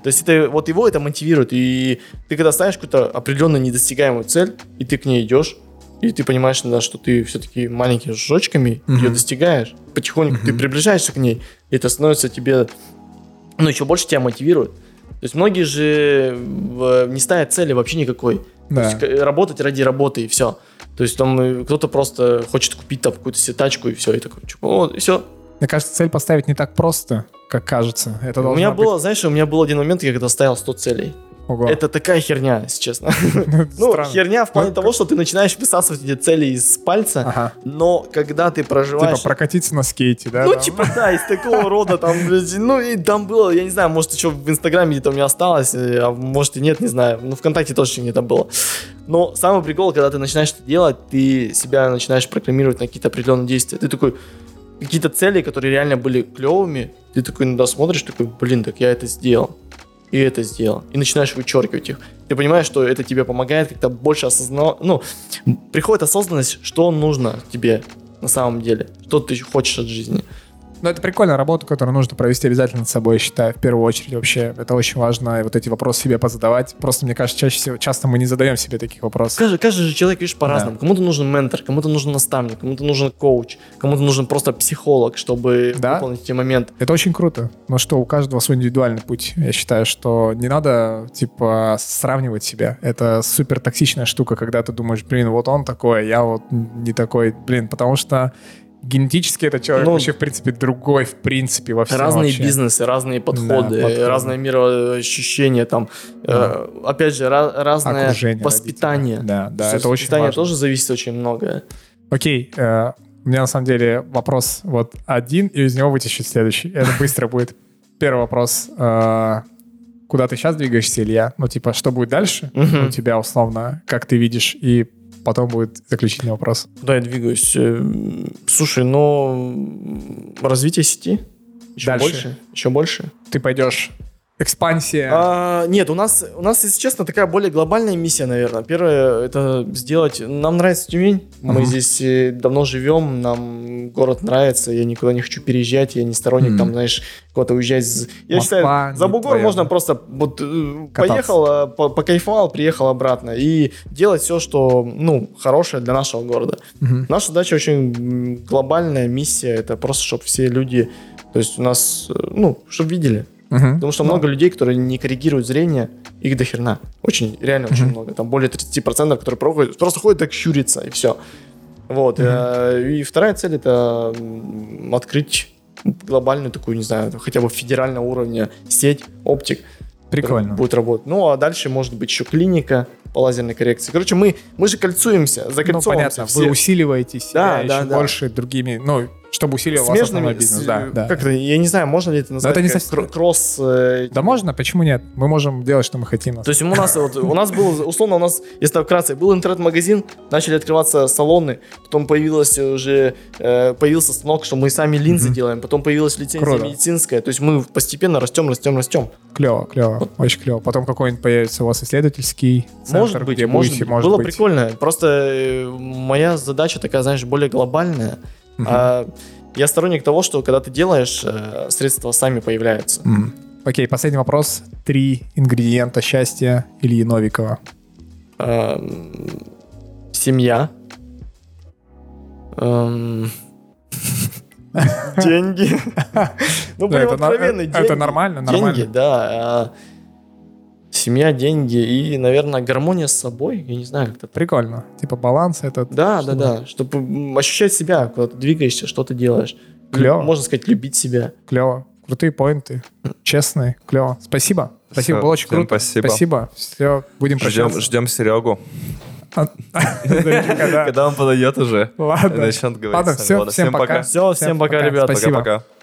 То есть это вот его это мотивирует. И ты когда ставишь какую-то определенную недостигаемую цель, и ты к ней идешь, и ты понимаешь, что ты все-таки маленькими шажочками ее достигаешь, потихоньку ты приближаешься к ней, и это становится тебе, ну, еще больше тебя мотивирует. То есть многие же не ставят цели вообще никакой. Да. То есть работать ради работы и все. То есть там кто-то просто хочет купить там какую-то себе тачку и все. И такой, вот, и все. Мне кажется, цель поставить не так просто, как кажется. Это у меня быть... было, знаешь, у меня был один момент, я когда ставил сто целей. Ого. Это такая херня, если честно. Ну, херня в плане того, что ты начинаешь высасывать эти цели из пальца, но когда ты проживаешь... Типа прокатиться на скейте, да? Ну, типа, да, из такого рода там... Ну, и там было, я не знаю, может, еще в Инстаграме где-то у меня осталось, а может и нет, не знаю. Ну, ВКонтакте тоже где-то было. Но самый прикол, когда ты начинаешь это делать, ты себя начинаешь программировать на какие-то определенные действия. Ты такой... Какие-то цели, которые реально были клевыми, ты такой иногда смотришь, такой, блин, так я это сделал. И это сделал. И начинаешь вычеркивать их. ты понимаешь, что это тебе помогает как-то больше осознавать, ну, приходит осознанность, что нужно тебе на самом деле, что ты хочешь от жизни. Ну, это прикольная работа, которую нужно провести обязательно над собой, я считаю, в первую очередь вообще. Это очень важно, и вот эти вопросы себе позадавать. Просто, мне кажется, чаще всего, часто мы не задаем себе таких вопросов. Каждый, каждый же человек, видишь, по-разному. Да. Кому-то нужен ментор, кому-то нужен наставник, кому-то нужен коуч, кому-то нужен просто психолог, чтобы да? выполнить эти моменты. Это очень круто, но что у каждого свой индивидуальный путь. Я считаю, что не надо, типа, сравнивать себя. Это супер токсичная штука, когда ты думаешь, блин, вот он такой, я вот не такой, блин, потому что... Генетически этот человек ну, вообще, в принципе, другой, в принципе, во всем. Разные вообще. Бизнесы, разные подходы, да, подходы, разные мироощущения, там, да. э, опять же, раз, разное окружение, воспитание. Да, да, это очень важно. Воспитание тоже зависит очень многое. Окей, э, у меня на самом деле вопрос вот один, и из него вытащить следующий. Это быстро будет. Первый вопрос. Э, куда ты сейчас двигаешься, Илья? Ну, типа, что будет дальше у тебя, условно, как ты видишь, и потом будет заключительный вопрос. Куда я двигаюсь? Слушай, ну, развитие сети. Еще Дальше. больше. Еще больше. Ты пойдешь. Экспансия. А, нет, у нас, у нас, если честно, такая более глобальная миссия, наверное. Первое, это сделать... Нам нравится Тюмень. Uh-huh. Мы здесь давно живем, нам город нравится. Я никуда не хочу переезжать. Я не сторонник, mm-hmm. там, знаешь, куда-то уезжать. Я Москва, считаю, за бугор твоя... можно просто вот, поехал, покайфовал, приехал обратно. И делать все, что ну, хорошее для нашего города. Uh-huh. Наша задача очень глобальная миссия. Это просто, чтобы все люди... То есть у нас... Ну, чтобы видели. Uh-huh. Потому что много uh-huh. людей, которые не корректируют зрение, их до хрена. Очень, реально uh-huh. очень много. Там более тридцать процентов, которые проходят, просто ходят так щурятся, и все. Вот. Uh-huh. И вторая цель — это открыть глобальную такую, не знаю, хотя бы федерального уровня сеть оптик. Прикольно. Будет работать. Ну, а дальше может быть еще клиника по лазерной коррекции. Короче, мы, мы же кольцуемся, закольцуемся. Ну, понятно, все. Вы усиливаете себя да, еще да, да. больше другими... Ну, чтобы усилил вас основной бизнес, с, да, да. Как-то, я не знаю, можно ли это назвать это не совсем... кросс... Э... Да можно, почему нет? Мы можем делать, что мы хотим. То есть у нас вот, у нас был, условно, у нас, если вкратце, был интернет-магазин, начали открываться салоны, потом появилось уже, э, появился станок, что мы сами линзы mm-hmm. делаем, потом появилась лицензия Круто. медицинская, то есть мы постепенно растем, растем, растем. Клево, клево, вот. Очень клево. Потом какой-нибудь появится у вас исследовательский центр, может быть, где может будете, быть. Может Было быть. Прикольно, просто моя задача такая, знаешь, более глобальная. Uh-huh. А, я сторонник того, что когда ты делаешь, средства сами появляются. Окей, okay, последний вопрос. Три ингредиента счастья Ильи Новикова. А, семья. Деньги. Ну, прям откровенно, деньги. Это нормально, нормально. Деньги, да. Семья, деньги и, наверное, гармония с собой. Я не знаю, как-то... Прикольно. Типа баланс этот... Да, чтобы... да, да. Чтобы ощущать себя, куда ты двигаешься, что ты делаешь. Клево. Можно сказать, любить себя. Клево. Крутые поинты. Честные. Клево. Спасибо. Спасибо, было очень круто. Спасибо. Спасибо. Все, будем прощаться. Ждем Серегу. Когда он подойдет уже. Ладно. Начнет говорить. Ладно, все, всем пока. Все, всем пока, ребята. Пока-пока.